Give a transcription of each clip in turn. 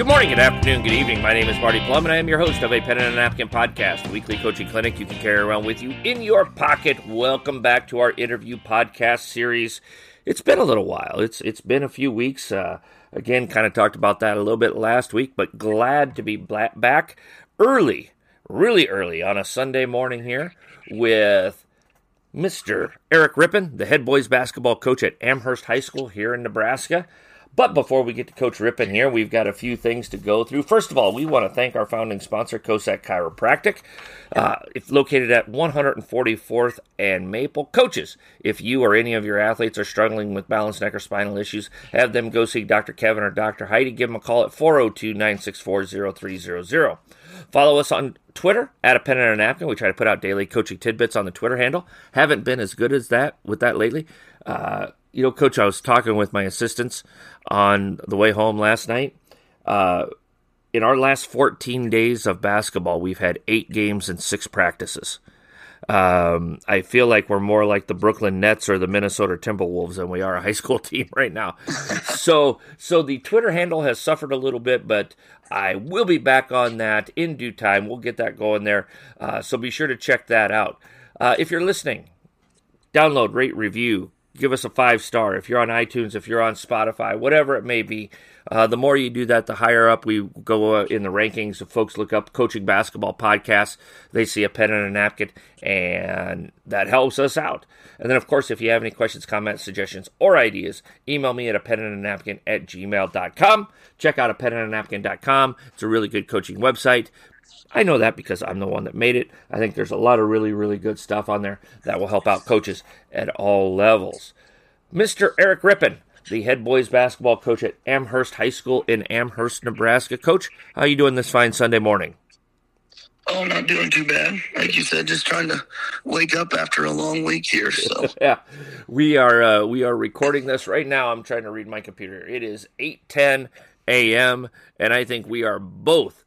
Good morning, good afternoon, good evening. My name is Marty Plum, and I am your host of A Pen And A Napkin podcast, a weekly coaching clinic you can carry around with you in your pocket. Welcome back to our interview podcast series. It's been a little while. It's been a few weeks. Again, kind of talked about that a little bit last week, but glad to be back early, really early on a Sunday morning here with Mr. Eric Rippen, the head boys basketball coach at Amherst High School here in Nebraska. But before we get to Coach Rippen here, we've got a few things to go through. First of all, we want to thank our founding sponsor, Cosec Chiropractic. It's located at 144th and Maple. Coaches, if you or any of your athletes are struggling with balance, neck, or spinal issues, have them go see Dr. Kevin or Dr. Heidi. Give them a call at 402-964-0300. Follow us on Twitter, at A Pen and a Napkin. We try to put out daily coaching tidbits on the Twitter handle. Haven't been as good as that with that lately. You know, Coach, I was talking with my assistants on the way home last night. In our last 14 days of basketball, we've had 8 games and 6 practices. I feel like we're more like the Brooklyn Nets or the Minnesota Timberwolves than we are a high school team right now. So the Twitter handle has suffered a little bit, but I will be back on that in due time. We'll get that going there. So be sure to check that out. If you're listening, download, rate, review. Give us a 5-star. If you're on iTunes, if you're on Spotify, whatever it may be, the more you do that, the higher up we go in the rankings. If folks look up Coaching Basketball Podcasts, they see A Pen and a Napkin, and that helps us out. And then, of course, if you have any questions, comments, suggestions, or ideas, email me at apenandanapkin@gmail.com. Check out apenandanapkin.com. It's a really good coaching website. I know that because I'm the one that made it. I think there's a lot of really, really good stuff on there that will help out coaches at all levels. Mr. Eric Rippen, the head boys basketball coach at Amherst High School in Amherst, Nebraska. Coach, how are you doing this fine Sunday morning? Oh, not doing too bad. Like you said, just trying to wake up after a long week here. So yeah, we are recording this right now. I'm trying to read my computer. It is 8:10 a.m., and I think we are both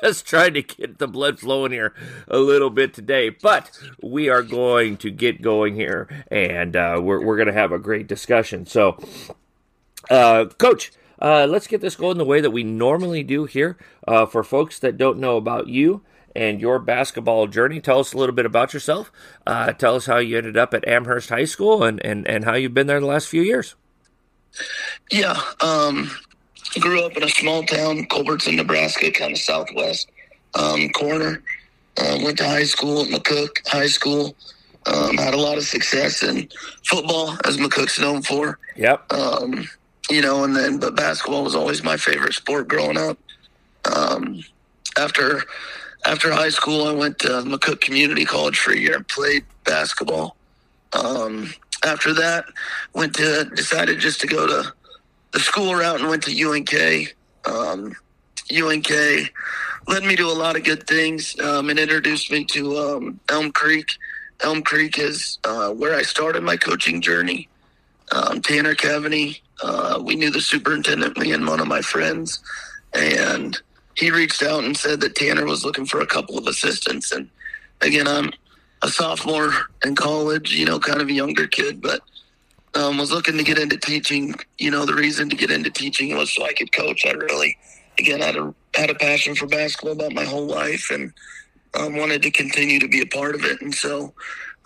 just trying to get the blood flowing here a little bit today, but we are going to get going here, and we're going to have a great discussion. So, Coach, let's get this going the way that we normally do here. For folks that don't know about you and your basketball journey, tell us a little bit about yourself. Tell us how you ended up at Amherst High School and how you've been there the last few years. Yeah, grew up in a small town, Culbertson, Nebraska, kind of southwest corner. Went to high school at McCook High School. Had a lot of success in football, as McCook's known for. Yep. But basketball was always my favorite sport growing up. After high school, I went to McCook Community College for a year and played basketball. After that, decided just to go to the school route and went to UNK. UNK led me to a lot of good things and introduced me to Elm Creek. Elm Creek is where I started my coaching journey. Tanner Kavaney, we knew the superintendent, me and one of my friends, and he reached out and said that Tanner was looking for a couple of assistants. And again, I'm a sophomore in college, kind of a younger kid, but was looking to get into teaching. The reason to get into teaching was so I could coach. I really, again, had a passion for basketball about my whole life and wanted to continue to be a part of it. And so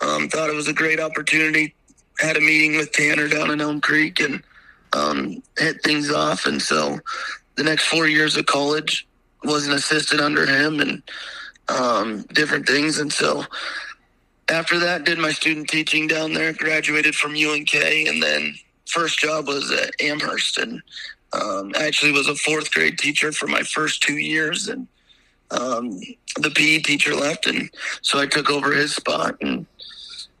thought it was a great opportunity. Had a meeting with Tanner down in Elm Creek and hit things off. And so the next 4 years of college was an assistant under him and different things. And so after that, did my student teaching down there, graduated from UNK, and then first job was at Amherst. And actually was a fourth grade teacher for my first 2 years. And the PE teacher left, and so I took over his spot. And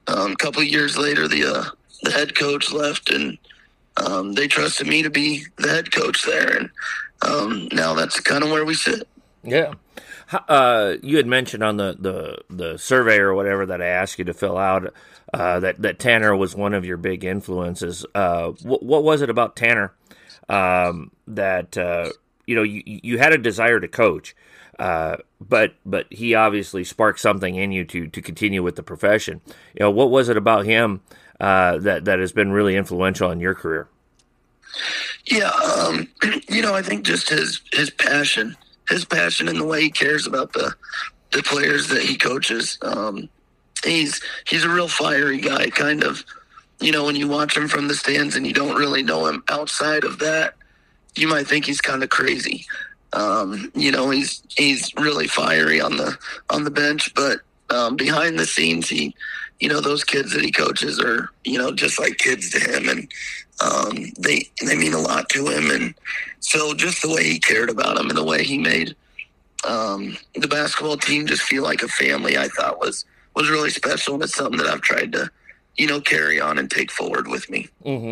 a couple of years later, the head coach left, and they trusted me to be the head coach there. And now that's kind of where we sit. Yeah. You had mentioned on the survey or whatever that I asked you to fill out that Tanner was one of your big influences. What was it about Tanner that you had a desire to coach, but he obviously sparked something in you to continue with the profession. What was it about him that has been really influential in your career? Yeah, I think just his passion and the way he cares about the players that he coaches. He's a real fiery guy, kind of. You know, when you watch him from the stands and you don't really know him outside of that, you might think he's kind of crazy. He's really fiery on the bench, but behind the scenes, those kids that he coaches are, just like kids to him, and they mean a lot to him. And so just the way he cared about them and the way he made the basketball team just feel like a family, I thought was really special, and it's something that I've tried to, carry on and take forward with me. Mm-hmm.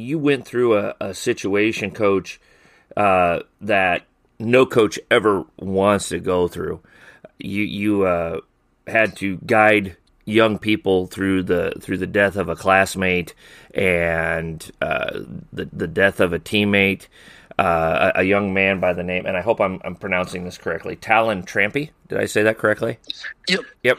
You went through a situation, Coach, that no coach ever wants to go through. You had to guide young people through the death of a classmate and the death of a teammate, a young man by the name, and I hope I'm pronouncing this correctly, Talon Trampy. Did I say that correctly? Yep.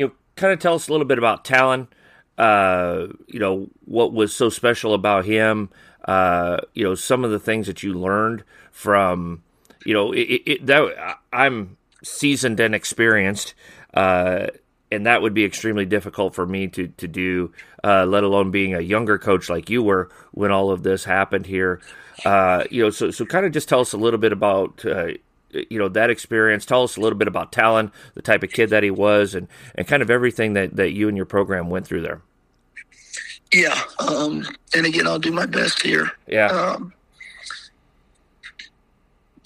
Kind of tell us a little bit about Talon. What was so special about him? Some of the things that you learned from. I'm seasoned and experienced, and that would be extremely difficult for me to do, let alone being a younger coach like you were when all of this happened here. So kind of just tell us a little bit about, that experience. Tell us a little bit about Talon, the type of kid that he was, and kind of everything that you and your program went through there. Yeah. And again, I'll do my best here. Yeah.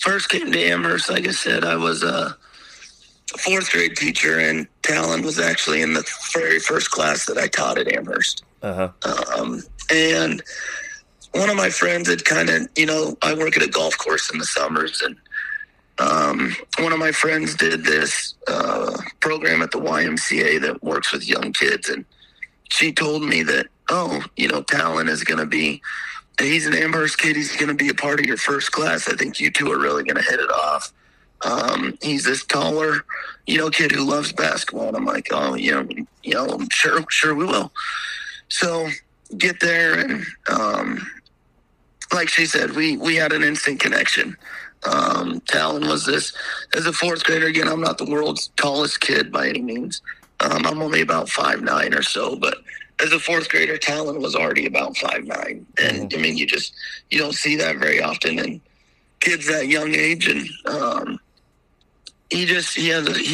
First came to Amherst, like I said, I was a fourth grade teacher, and Talon was actually in the very first class that I taught at Amherst. Uh-huh. And one of my friends had kind of, I work at a golf course in the summers, and one of my friends did this program at the YMCA that works with young kids, and she told me that, Talon is going to be, he's an Amherst kid. He's going to be a part of your first class. I think you two are really going to hit it off. He's this taller, kid who loves basketball. And I'm like, I'm sure we will. So get there. And, like she said, we had an instant connection. Talon was this, as a fourth grader, again, I'm not the world's tallest kid by any means. I'm only about 5'9" or so, but as a fourth grader, Talon was already about 5'9", and I mean, you don't see that very often in kids that young age. And he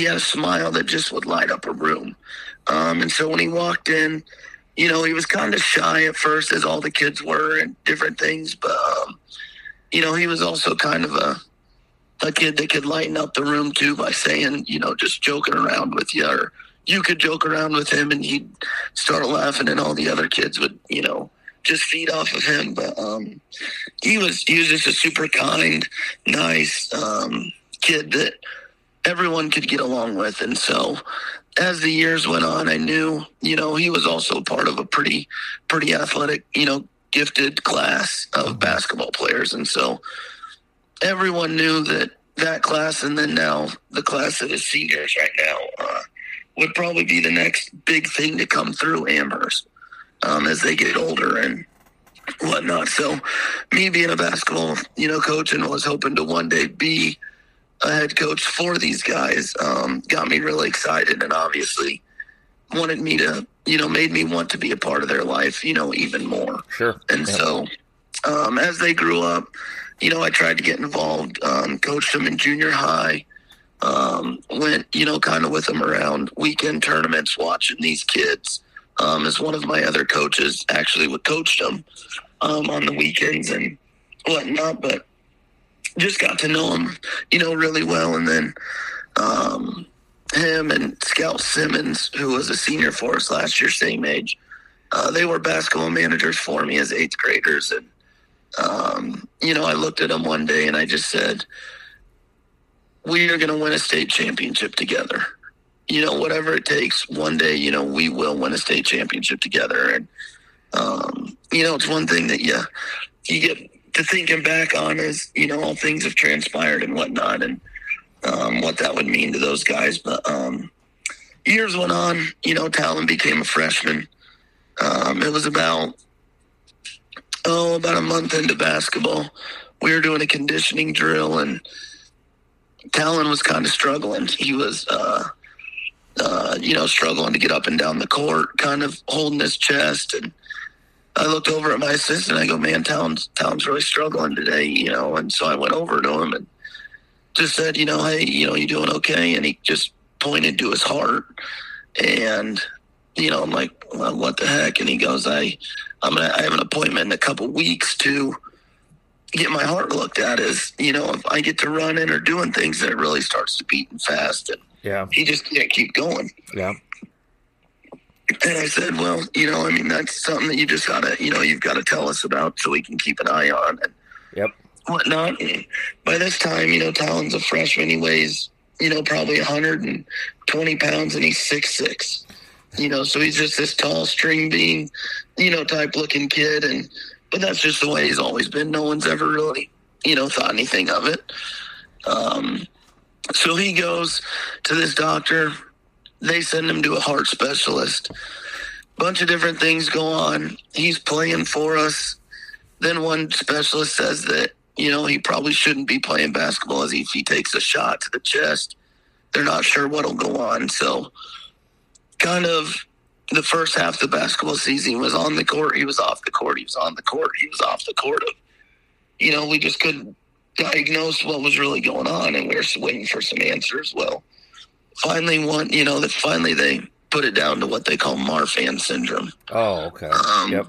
had a smile that just would light up a room. And so when he walked in, he was kind of shy at first, as all the kids were, and different things. But he was also kind of a kid that could lighten up the room too by saying, just joking around with you, or you could joke around with him and he'd start laughing, and all the other kids would, just feed off of him. But he was just a super kind, nice kid that everyone could get along with. And so as the years went on, I knew, he was also part of a pretty athletic, gifted class of basketball players. And so everyone knew that class, and then now the class that is seniors right now, would probably be the next big thing to come through Amherst as they get older and whatnot. So me being a basketball, coach, and was hoping to one day be a head coach for these guys, got me really excited, and obviously wanted me to, made me want to be a part of their life, even more. Sure. And yeah. So as they grew up, I tried to get involved, coached them in junior high, went, kind of with them around weekend tournaments, watching these kids, as one of my other coaches actually would coach them, on the weekends and whatnot, but just got to know them, really well. And then, him and Scout Simmons, who was a senior for us last year, same age, they were basketball managers for me as eighth graders. And, I looked at them one day and I just said, we are going to win a state championship together. Whatever it takes, one day, we will win a state championship together. And, it's one thing that you get to thinking back on is, all things have transpired and whatnot, and what that would mean to those guys. But years went on, Talon became a freshman. It was about a month into basketball. We were doing a conditioning drill, and Talon was kind of struggling. He was, struggling to get up and down the court, kind of holding his chest. And I looked over at my assistant. I go, man, Talon's really struggling today, And so I went over to him and just said, hey, you doing okay? And he just pointed to his heart. And, I'm like, well, what the heck? And he goes, I have an appointment in a couple weeks to get my heart looked at. Is, if I get to running or doing things, that it really starts to beat fast. And yeah, he just can't keep going. Yeah. And I said, well, that's something that you just gotta, you've got to tell us about so we can keep an eye on and yep. whatnot. And by this time, Talon's a freshman. He weighs, probably 120 pounds, and he's 6'6". So he's just this tall string bean, type looking kid. But that's just the way he's always been. No one's ever really, thought anything of it. So he goes to this doctor. They send him to a heart specialist. Bunch of different things go on. He's playing for us. Then one specialist says that, he probably shouldn't be playing basketball as if he takes a shot to the chest. They're not sure what'll go on. So kind of the first half of the basketball season, he was on the court. He was off the court. He was on the court. He was off the court. We just couldn't diagnose what was really going on, and we were waiting for some answers. Well, finally they put it down to what they call Marfan syndrome. Oh, okay. Yep.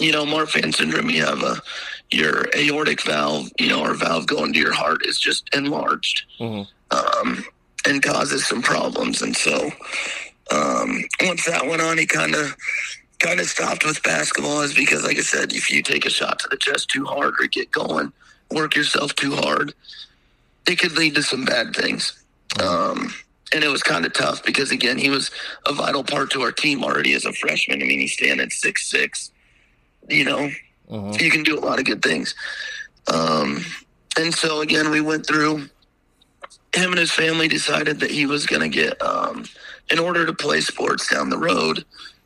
Marfan syndrome, you have your aortic valve, or valve going to your heart is just enlarged, and causes some problems. And so, once that went on, he kind of stopped with basketball, is because, like I said, if you take a shot to the chest too hard or get going, work yourself too hard, it could lead to some bad things. And it was kind of tough because, again, he was a vital part to our team already as a freshman. I mean, he's standing at 6'6", you can do a lot of good things. And so, again, we went through. Him and his family decided that he was going to get, in order to play sports down the road,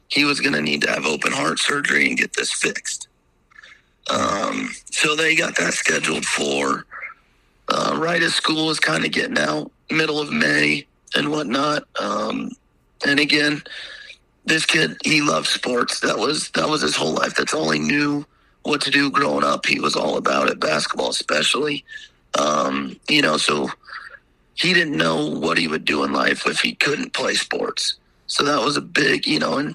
he was going to need to have open heart surgery and get this fixed. So they got that scheduled for right as school was kind of getting out, middle of May and whatnot. And again, this kid, he loved sports. That was his whole life. That's all he knew what to do growing up. He was all about it, basketball especially. So he didn't know what he would do in life if he couldn't play sports. So that was a big, and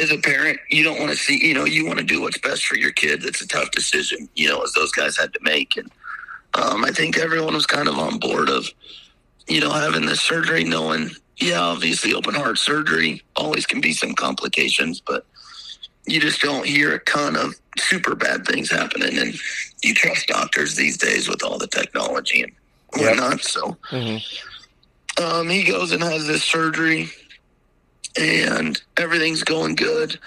as a parent, you don't want to see, you want to do what's best for your kid. It's a tough decision, as those guys had to make. And I think everyone was kind of on board of, having this surgery, knowing, obviously open heart surgery always can be some complications, but you just don't hear a ton of super bad things happening. And you trust doctors these days with all the technology and whatnot. So he goes and has this surgery, and everything's going good,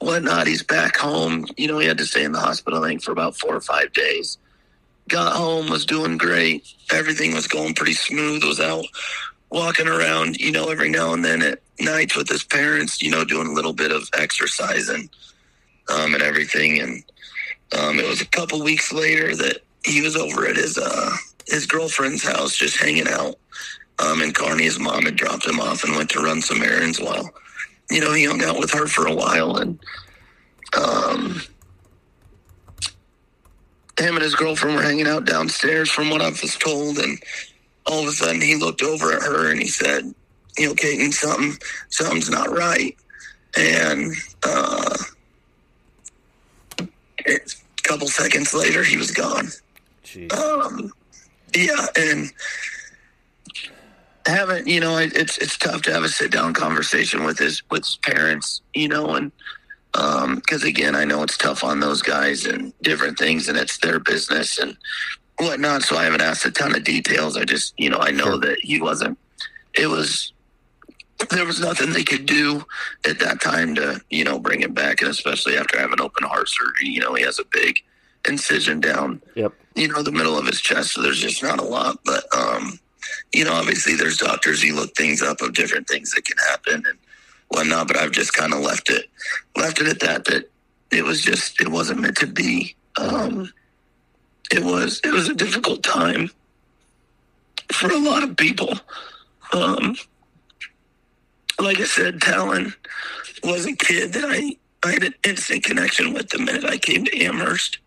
whatnot. He's back home. He had to stay in the hospital, I think, for about 4 or 5 days. Got home, was doing great. Everything was going pretty smooth. Was out walking around, every now and then at nights with his parents, doing a little bit of exercise and everything. And it was a couple weeks later that he was over at his girlfriend's house just hanging out. And Kearney, his mom, had dropped him off and went to run some errands while, he hung out with her for a while. And him and his girlfriend were hanging out downstairs, from what I was told. And all of a sudden, he looked over at her and he said, Kaden, something's not right. And a couple seconds later, he was gone. Jeez. And haven't, it's tough to have a sit down conversation with his parents, and, cause again, I know it's tough on those guys and different things, and it's their business and whatnot. So I haven't asked a ton of details. I just, I know sure. that he wasn't, it was, there was nothing they could do at that time to, bring him back. And especially after having open heart surgery, he has a big incision down, the middle of his chest. So there's just not a lot, but, obviously there's doctors, you look things up of different things that can happen. And whatnot, but I've just kind of left it at that it was just, it wasn't meant to be. It was a difficult time for a lot of people. Like I said, Talon was a kid that I had an instant connection with the minute I came to Amherst.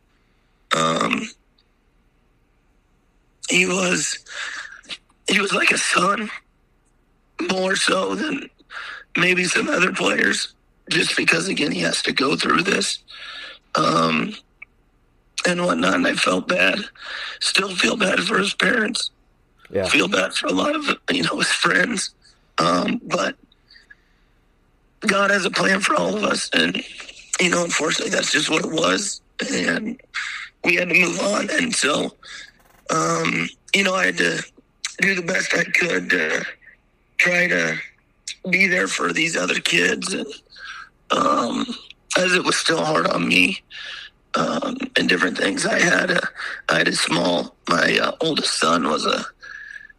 He was like a son, more so than maybe some other players, just because, again, he has to go through this and whatnot. And I felt bad, still feel bad for his parents. Yeah. Feel bad for a lot of, his friends. But God has a plan for all of us. And, unfortunately, that's just what it was. And we had to move on. And so, I had to do the best I could to try to be there for these other kids. And, as it was still hard on me, and different things. I had a small, my oldest son was a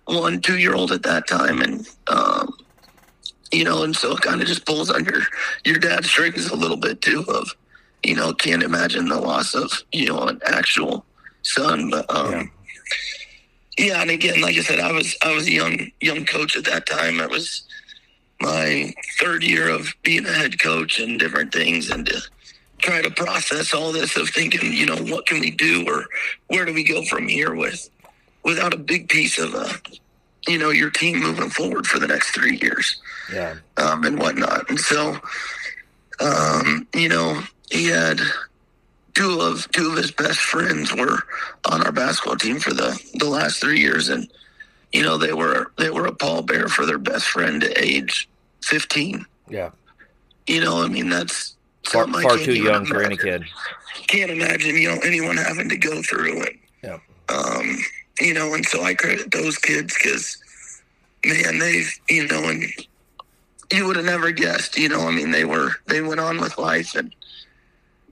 1-2-year-old at that time. And, and so it kind of just pulls on your dad's strings a little bit too of, can't imagine the loss of, an actual son. But, yeah. And again, like I said, I was a young coach at that time. It was my third year of being a head coach and different things, and to try to process all this of thinking, what can we do or where do we go from here without a big piece of, your team moving forward for the next 3 years. Yeah. And whatnot. And so, he had two of his best friends were on our basketball team for the last 3 years, and they were a pallbearer for their best friend to age 15. Yeah. That's far too young for any kid. Can't imagine, anyone having to go through it. Yeah. And so I credit those kids because, man, they've, and you would have never guessed, they went on with life, and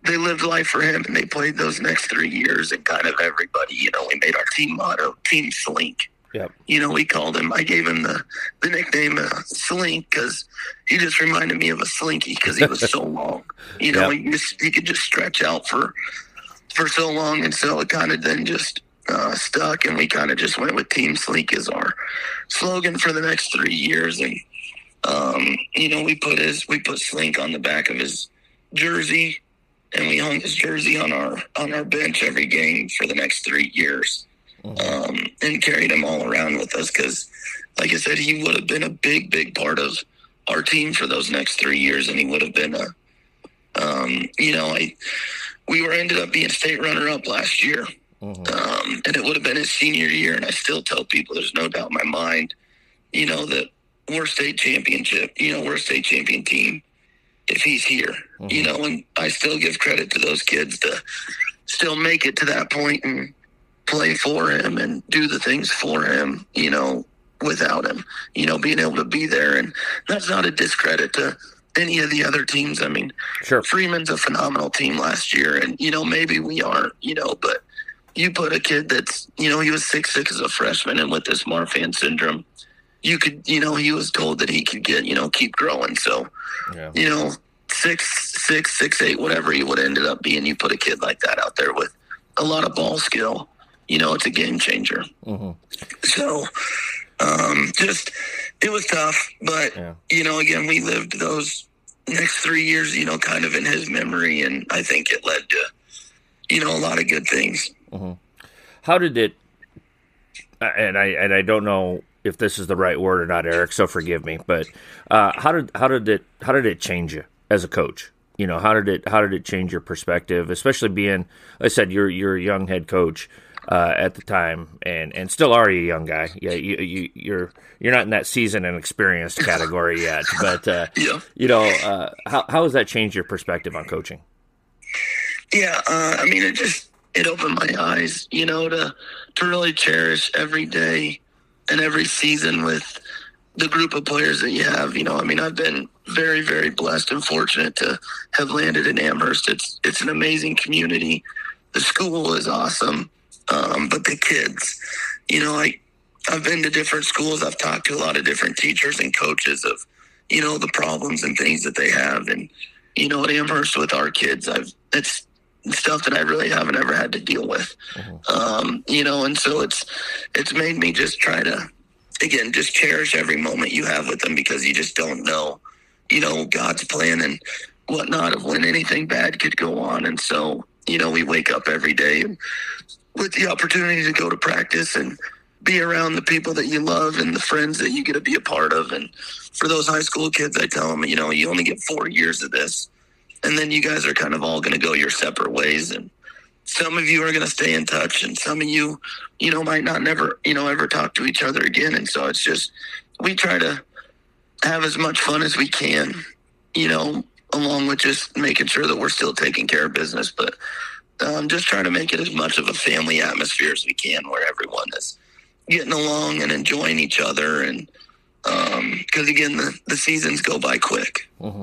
they lived life for him, and they played those next 3 years, and kind of everybody, we made our team motto, Team Slink. Yep. We called him, I gave him the nickname Slink because he just reminded me of a slinky because he was so long. Yep. He could just stretch out for so long, and so it kind of then just stuck, and we kind of just went with Team Slink as our slogan for the next 3 years. And, we put Slink on the back of his jersey, and we hung his jersey on our bench every game for the next 3 years, and carried him all around with us because, like I said, he would have been a big part of our team for those next 3 years, and he would have been a, we were ended up being state runner-up last year, and it would have been his senior year, and I still tell people there's no doubt in my mind, that we're state championship, we're a state champion team if he's here, and I still give credit to those kids to still make it to that point and play for him and do the things for him, without him, being able to be there. And that's not a discredit to any of the other teams. I mean, sure. Freeman's a phenomenal team last year, and, maybe we aren't, but you put a kid that's, he was 6'6" as a freshman, and with this Marfan syndrome, you could, he was told that he could get, keep growing. So, 6'8", whatever he would have ended up being, you put a kid like that out there with a lot of ball skill, it's a game changer. Mm-hmm. So, it was tough, but, again, we lived those next 3 years, kind of in his memory, and I think it led to, a lot of good things. Mm-hmm. How did it, and I don't know if this is the right word or not, Eric, so forgive me, but how did it change you as a coach? How did it change your perspective, especially being, like I said, you're a young head coach at the time, and still are a young guy. Yeah, you're not in that seasoned and experienced category yet, but how has that changed your perspective on coaching? Yeah, it opened my eyes, to really cherish every day and every season with the group of players that you have. I've been very, very blessed and fortunate to have landed in Amherst. It's an amazing community. The school is awesome. But the kids, I've been to different schools. I've talked to a lot of different teachers and coaches of you know, the problems and things that they have. And, you know, at Amherst with our kids, it's stuff that I really haven't ever had to deal with. You know, and so it's made me just try to, again, just cherish every moment you have with them, because you just don't know, you know, God's plan and whatnot of when anything bad could go on. And so, you know, we wake up every day with the opportunity to go to practice and be around the people that you love and the friends that you get to be a part of. And for those high school kids, I tell them, you know, you only get 4 years of this, and then you guys are kind of all going to go your separate ways. And some of you are going to stay in touch, and some of you, you know, might not never, you know, ever talk to each other again. And so it's just, we try to have as much fun as we can, you know, along with just making sure that we're still taking care of business, but just trying to make it as much of a family atmosphere as we can, where everyone is getting along and enjoying each other. And because, again, the seasons go by quick. Mm-hmm.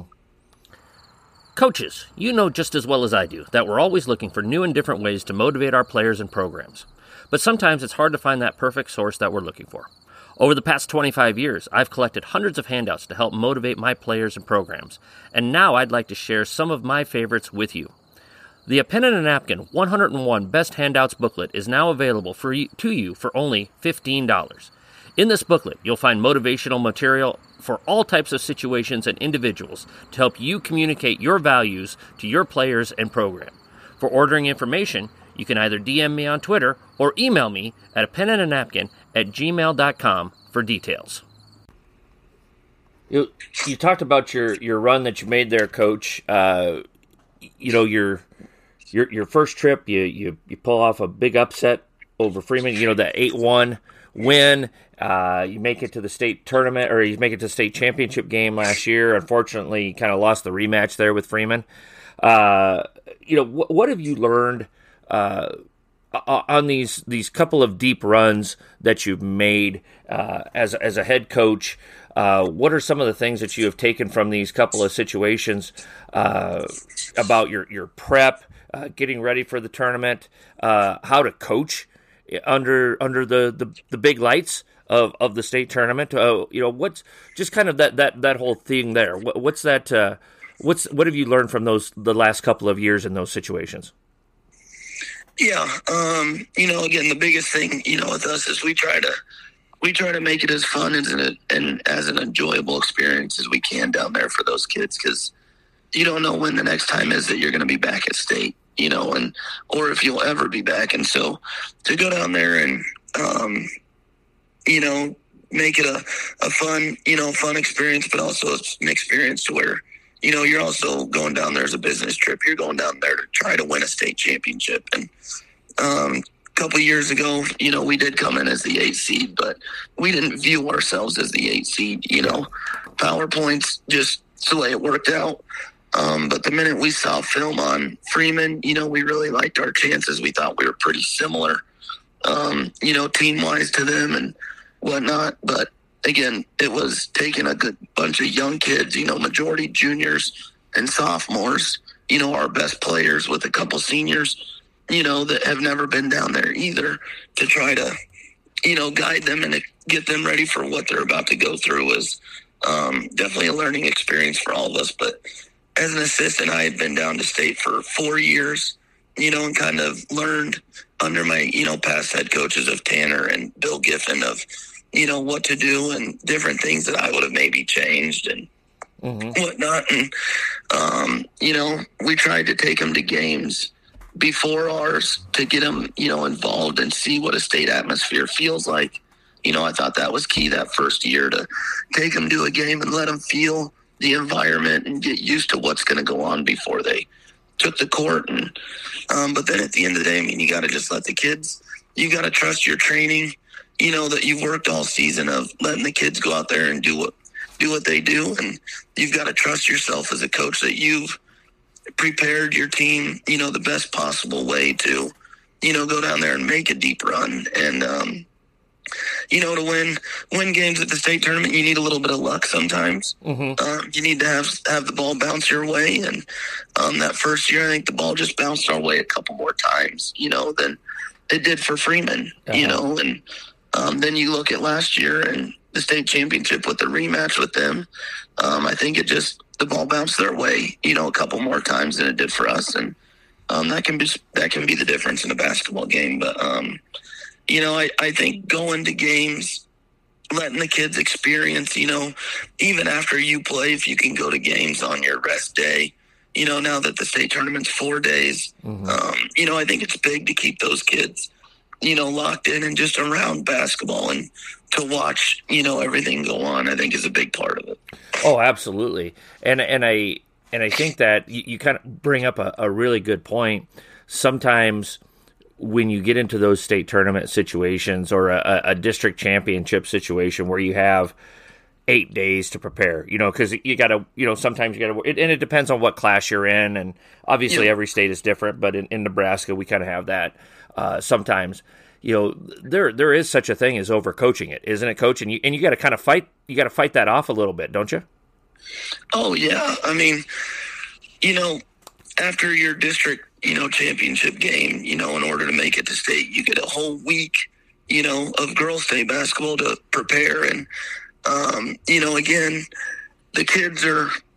Coaches, you know just as well as I do that we're always looking for new and different ways to motivate our players and programs. But sometimes it's hard to find that perfect source that we're looking for. Over the past 25 years, I've collected hundreds of handouts to help motivate my players and programs, and now I'd like to share some of my favorites with you. The A Pen and a Napkin 101 Best Handouts booklet is now available to you for only $15. In this booklet, you'll find motivational material for all types of situations and individuals to help you communicate your values to your players and program. For ordering information, you can either DM me on Twitter or email me at apenandanapkin@gmail.com for details. You talked about your run that you made there, Coach. You know, your first trip, you pull off a big upset over Freeman. You know, that 8-1 win. You make it to the state tournament, or you make it to the state championship game last year. Unfortunately, you kind of lost the rematch there with Freeman. You know, what have you learned on these couple of deep runs that you've made as a head coach? What are some of the things that you have taken from these couple of situations about your prep, getting ready for the tournament, how to coach under the big lights of the state tournament? You know, what's just kind of that whole thing there. What's that? What have you learned from the last couple of years in those situations? Yeah, you know, again, the biggest thing, you know, with us is we try to make it as fun and as an enjoyable experience as we can down there for those kids, because you don't know when the next time is that you're going to be back at state, you know, and or if you'll ever be back. And so to go down there and you know, make it a fun, you know, fun experience, but also it's an experience to where, you know, you're also going down there as a business trip. You're going down there to try to win a state championship. And a couple of years ago, you know, we did come in as the 8th seed, but we didn't view ourselves as the 8th seed. You know, PowerPoint's just the way it worked out. But the minute we saw film on Freeman, you know, we really liked our chances. We thought we were pretty similar, you know, team-wise to them and whatnot. But again, it was taking a good bunch of young kids, you know, majority juniors and sophomores, you know, our best players with a couple seniors, you know, that have never been down there either, to try to, you know, guide them and get them ready for what they're about to go through was definitely a learning experience for all of us. But as an assistant, I had been down to state for 4 years, you know, and kind of learned under my, you know, past head coaches of Tanner and Bill Giffen of, you know, what to do and different things that I would have maybe changed and whatnot. And, you know, we tried to take them to games before ours to get them, you know, involved and see what a state atmosphere feels like. You know, I thought that was key that first year, to take them to a game and let them feel the environment and get used to what's going to go on before they took the court. And but then at the end of the day, I mean, you got to just let the kids, you got to trust your training, you know, that you've worked all season of letting the kids go out there and do what they do. And you've got to trust yourself as a coach that you've prepared your team, you know, the best possible way to, you know, go down there and make a deep run. And, you know, to win games at the state tournament, you need a little bit of luck sometimes. You need to have the ball bounce your way. And that first year, I think the ball just bounced our way a couple more times, you know, than it did for Freeman, you know, and Then you look at last year and the state championship with the rematch with them. I think it just, the ball bounced their way, you know, a couple more times than it did for us. And that can be the difference in a basketball game. But, you know, I think going to games, letting the kids experience, you know, even after you play, if you can go to games on your rest day, you know, now that the state tournament's 4 days, mm-hmm. You know, I think it's big to keep those kids, you know, locked in and just around basketball, and to watch, you know, everything go on, I think is a big part of it. Oh, absolutely. And I think that you kind of bring up a really good point. Sometimes when you get into those state tournament situations or a district championship situation where you have 8 days to prepare, you know, because you got to, you know, sometimes you got to, and it depends on what class you're in. And obviously every state is different, but in Nebraska, we kind of have that sometimes. You know, there is such a thing as overcoaching it, isn't it, Coach? And you got to kind of fight that off a little bit, don't you? Oh, yeah. I mean, you know, after your district, you know, championship game, you know, in order to make it to state, you get a whole week, you know, of girls' state basketball to prepare. And, you know, again, the kids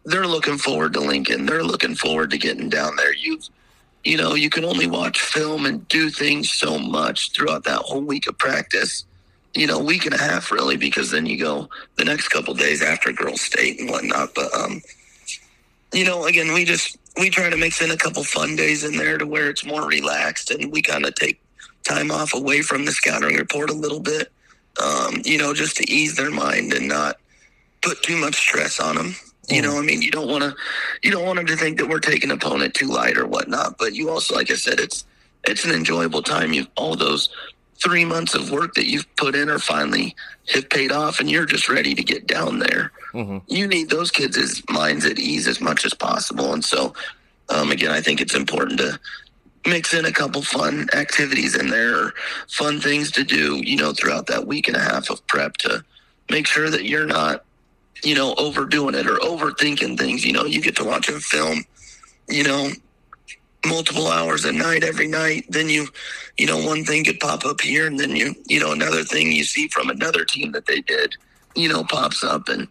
they're looking forward to Lincoln. They're looking forward to getting down there. You know, you can only watch film and do things so much throughout that whole week of practice, you know, week and a half really, because then you go the next couple of days after girls' state and whatnot. But, you know, again, we try to mix in a couple fun days in there to where it's more relaxed, and we kind of take time off away from the scouting report a little bit, you know, just to ease their mind and not put too much stress on them. You know, I mean, you don't want them to think that we're taking an opponent too light or whatnot. But you also, like I said, it's an enjoyable time. All those 3 months of work that you've put in are finally have paid off, and you're just ready to get down there. Mm-hmm. You need those kids' minds at ease as much as possible. And so, again, I think it's important to mix in a couple fun activities in there, or fun things to do, you know, throughout that week and a half of prep to make sure that you're not, you know, overdoing it or overthinking things. You know, you get to watch a film, you know, multiple hours a night every night. Then you know, one thing could pop up here, and then you know, another thing you see from another team that they did, you know, pops up, and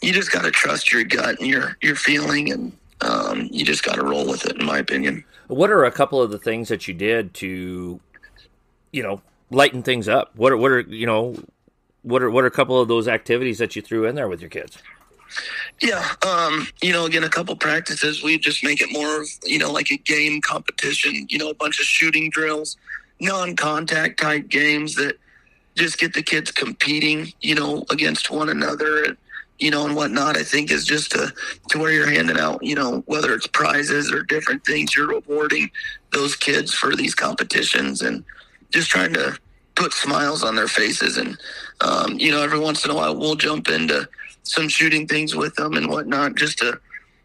you just got to trust your gut and your feeling, and you just got to roll with it, in my opinion. What are a couple of the things that you did to, you know, lighten things up? What are you know, What are a couple of those activities that you threw in there with your kids? Yeah, you know, again, a couple practices. We just make it more, you know, like a game competition, you know, a bunch of shooting drills, non-contact type games that just get the kids competing, you know, against one another, you know, and whatnot. I think is just to where you're handing out, you know, whether it's prizes or different things, you're rewarding those kids for these competitions and just trying to put smiles on their faces. And, you know, every once in a while we'll jump into some shooting things with them and whatnot, just to,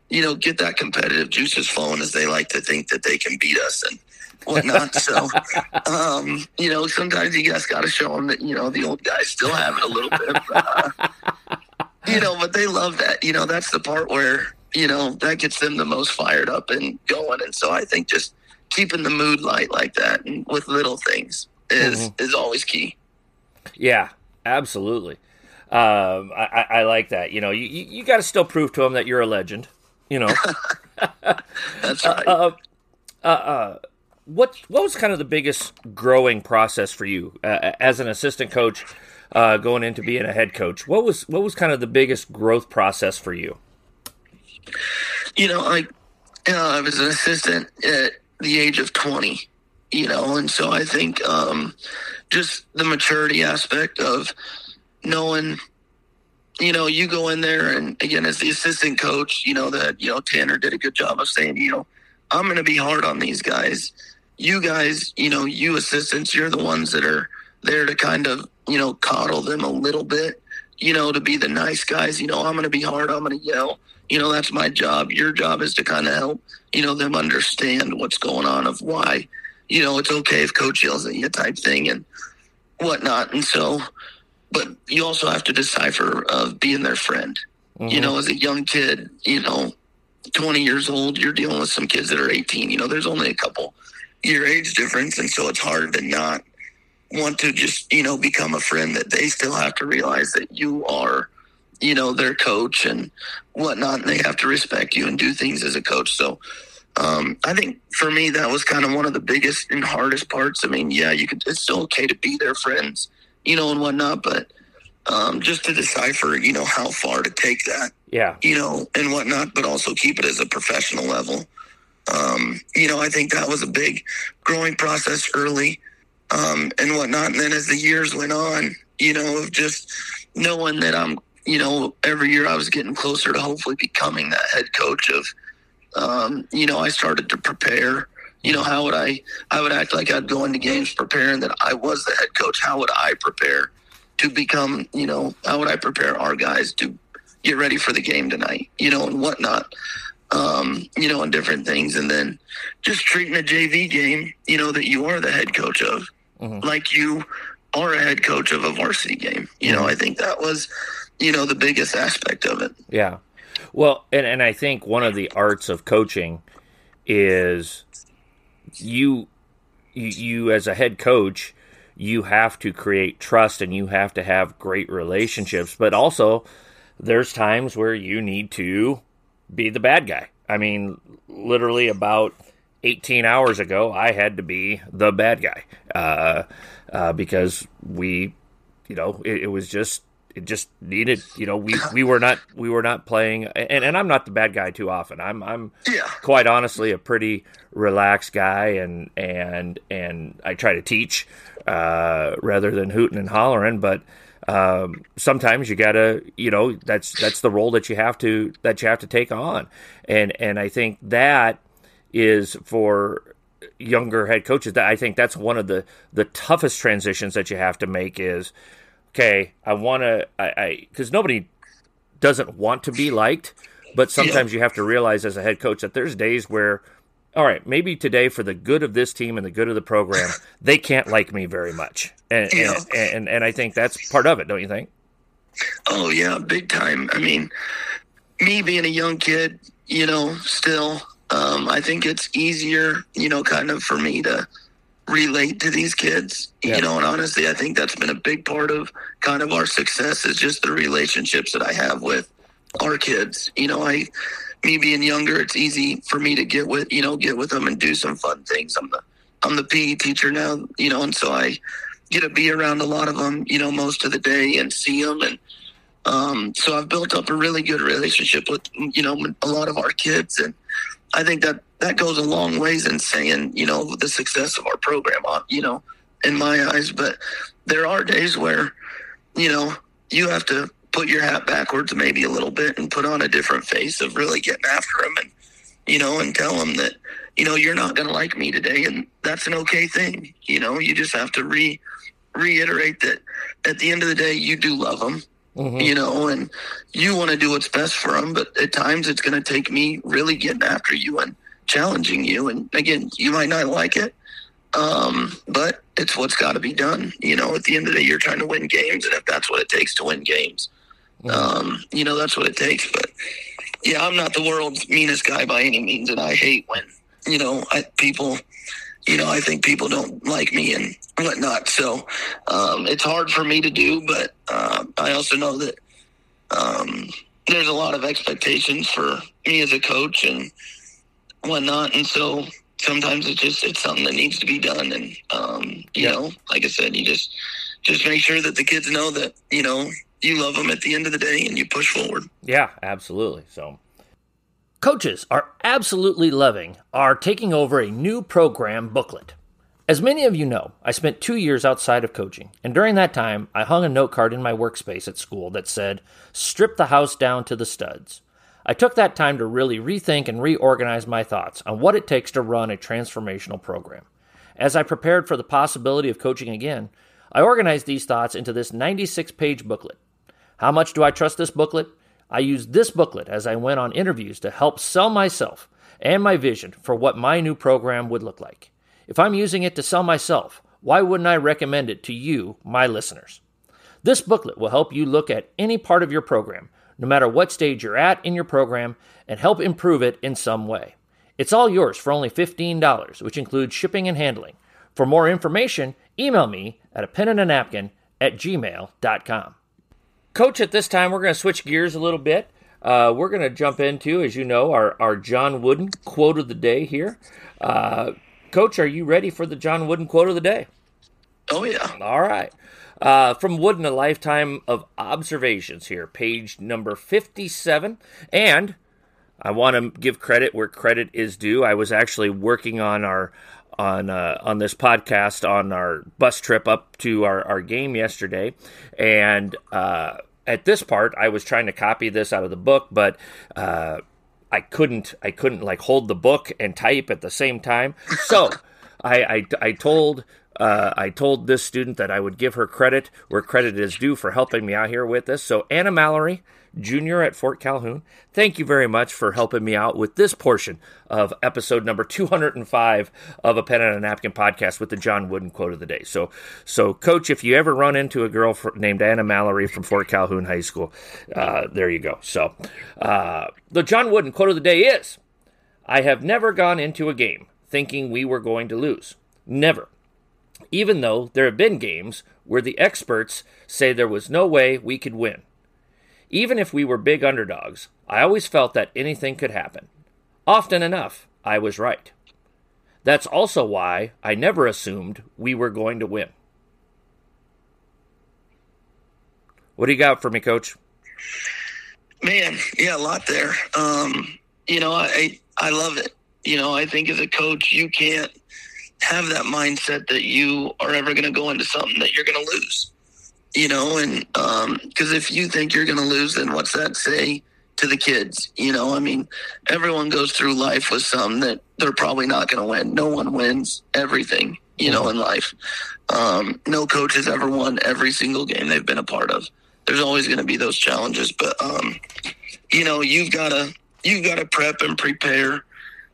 you know, get that competitive juices flowing, as they like to think that they can beat us and whatnot. So, you know, sometimes you guys got to show them that, you know, the old guys still have it a little bit, you know, but they love that. You know, that's the part where, you know, that gets them the most fired up and going. And so I think just keeping the mood light like that and with little things is always key. Yeah, absolutely. I like that. You know, you got to still prove to them that you're a legend, you know. That's right. What was kind of the biggest growing process for you as an assistant coach going into being a head coach? What was kind of the biggest growth process for you? You know, I was an assistant at the age of 20. You know, and so I think just the maturity aspect of knowing, you know, you go in there and, again, as the assistant coach, you know, that, you know, Tanner did a good job of saying, you know, I'm going to be hard on these guys. You guys, you know, you assistants, you're the ones that are there to kind of, you know, coddle them a little bit, you know, to be the nice guys. You know, I'm going to be hard. I'm going to yell. You know, that's my job. Your job is to kind of help, you know, them understand what's going on, of why, you know, it's okay if coach yells at you type thing and whatnot. And so, but you also have to decipher of being their friend. Mm-hmm. You know, as a young kid, you know, 20 years old, you're dealing with some kids that are 18. You know, there's only a couple year age difference. And so it's hard to not want to just, you know, become a friend, that they still have to realize that you are, you know, their coach and whatnot, and they have to respect you and do things as a coach. So I think for me, that was kind of one of the biggest and hardest parts. I mean, yeah, you could, it's still okay to be their friends, you know, and whatnot, but just to decipher, you know, how far to take that, yeah, you know, and whatnot, but also keep it as a professional level. You know, I think that was a big growing process early, and whatnot. And then as the years went on, you know, of just knowing that I'm, you know, every year I was getting closer to hopefully becoming that head coach of, you know, I started to prepare, you know, how would I would act like I'd go into games preparing that I was the head coach. How would I prepare to become, you know, how would I prepare our guys to get ready for the game tonight, you know, and whatnot. You know, and different things. And then just treating a JV game, you know, that you are the head coach of, mm-hmm. like you are a head coach of a varsity game. You know, I think that was, you know, the biggest aspect of it. Yeah. Well, and I think one of the arts of coaching is you as a head coach, you have to create trust and you have to have great relationships. But also there's times where you need to be the bad guy. I mean, literally about 18 hours ago, I had to be the bad guy because we, you know, it just needed, you know, we were not playing, and I'm not the bad guy too often. I'm yeah. quite honestly a pretty relaxed guy, and I try to teach rather than hooting and hollering, but. Sometimes you gotta, you know, that's the role that you have to take on. And I think that is for younger head coaches that I think that's one of the toughest transitions that you have to make is, okay, cause nobody doesn't want to be liked, but sometimes you have to realize as a head coach that there's days where, all right, maybe today for the good of this team and the good of the program, they can't like me very much. And I think that's part of it, don't you think? Oh, yeah, big time. I mean, me being a young kid, you know, still, I think it's easier, you know, kind of for me to relate to these kids, you know, and honestly, I think that's been a big part of kind of our success is just the relationships that I have with our kids. You know, me being younger, it's easy for me to get with them and do some fun things. I'm the PE teacher now, you know, and so I get to be around a lot of them, you know, most of the day and see them. And so I've built up a really good relationship with, you know, a lot of our kids. And I think that goes a long ways in saying, you know, the success of our program, you know, in my eyes. But there are days where, you know, you have to put your hat backwards maybe a little bit and put on a different face of really getting after him and, you know, and tell him that, you know, you're not going to like me today. And that's an okay thing. You know, you just have to reiterate that at the end of the day, you do love him, mm-hmm. you know, and you want to do what's best for him. But at times it's going to take me really getting after you and challenging you. And again, you might not like it. But it's what's got to be done. You know, at the end of the day, you're trying to win games. And if that's what it takes to win games, you know, that's what it takes. But yeah, I'm not the world's meanest guy by any means, and I hate when, you know, people, you know, I think people don't like me and whatnot. So it's hard for me to do, but I also know that there's a lot of expectations for me as a coach and whatnot, and so sometimes it's something that needs to be done. And you know, like I said, you just make sure that the kids know that, you know, you love them at the end of the day and you push forward. Yeah, absolutely. So coaches are absolutely loving our taking over a new program booklet. As many of you know, I spent 2 years outside of coaching. And during that time, I hung a note card in my workspace at school that said, "Strip the house down to the studs." I took that time to really rethink and reorganize my thoughts on what it takes to run a transformational program. As I prepared for the possibility of coaching again, I organized these thoughts into this 96-page booklet. How much do I trust this booklet? I used this booklet as I went on interviews to help sell myself and my vision for what my new program would look like. If I'm using it to sell myself, why wouldn't I recommend it to you, my listeners? This booklet will help you look at any part of your program, no matter what stage you're at in your program, and help improve it in some way. It's all yours for only $15, which includes shipping and handling. For more information, email me at apenandanapkin@gmail.com. Coach, at this time, we're going to switch gears a little bit. We're going to jump into, as you know, our John Wooden quote of the day here. Coach, are you ready for the John Wooden quote of the day? Oh, yeah. All right. From Wooden, A Lifetime of Observations here, page number 57. And I want to give credit where credit is due. I was actually working on on this podcast on our bus trip up to our game yesterday, and at this part I was trying to copy this out of the book, but I couldn't like hold the book and type at the same time. So I told this student that I would give her credit where credit is due for helping me out here with this. So Anna Mallory, Junior at Fort Calhoun, thank you very much for helping me out with this portion of episode number 205 of A Pen and a Napkin podcast with the John Wooden quote of the day. So Coach, if you ever run into a girl named Anna Mallory from Fort Calhoun High School, there you go. So the John Wooden quote of the day is, I have never gone into a game thinking we were going to lose. Never. Even though there have been games where the experts say there was no way we could win. Even if we were big underdogs, I always felt that anything could happen. Often enough, I was right. That's also why I never assumed we were going to win. What do you got for me, Coach? Man, yeah, a lot there. I love it. You know, I think as a coach, you can't have that mindset that you are ever going to go into something that you're going to lose. You know, and because if you think you're going to lose, then what's that say to the kids? You know, I mean, everyone goes through life with something that they're probably not going to win. No one wins everything, you know, in life. No coach has ever won every single game they've been a part of. There's always going to be those challenges. But, you know, you've got to prep and prepare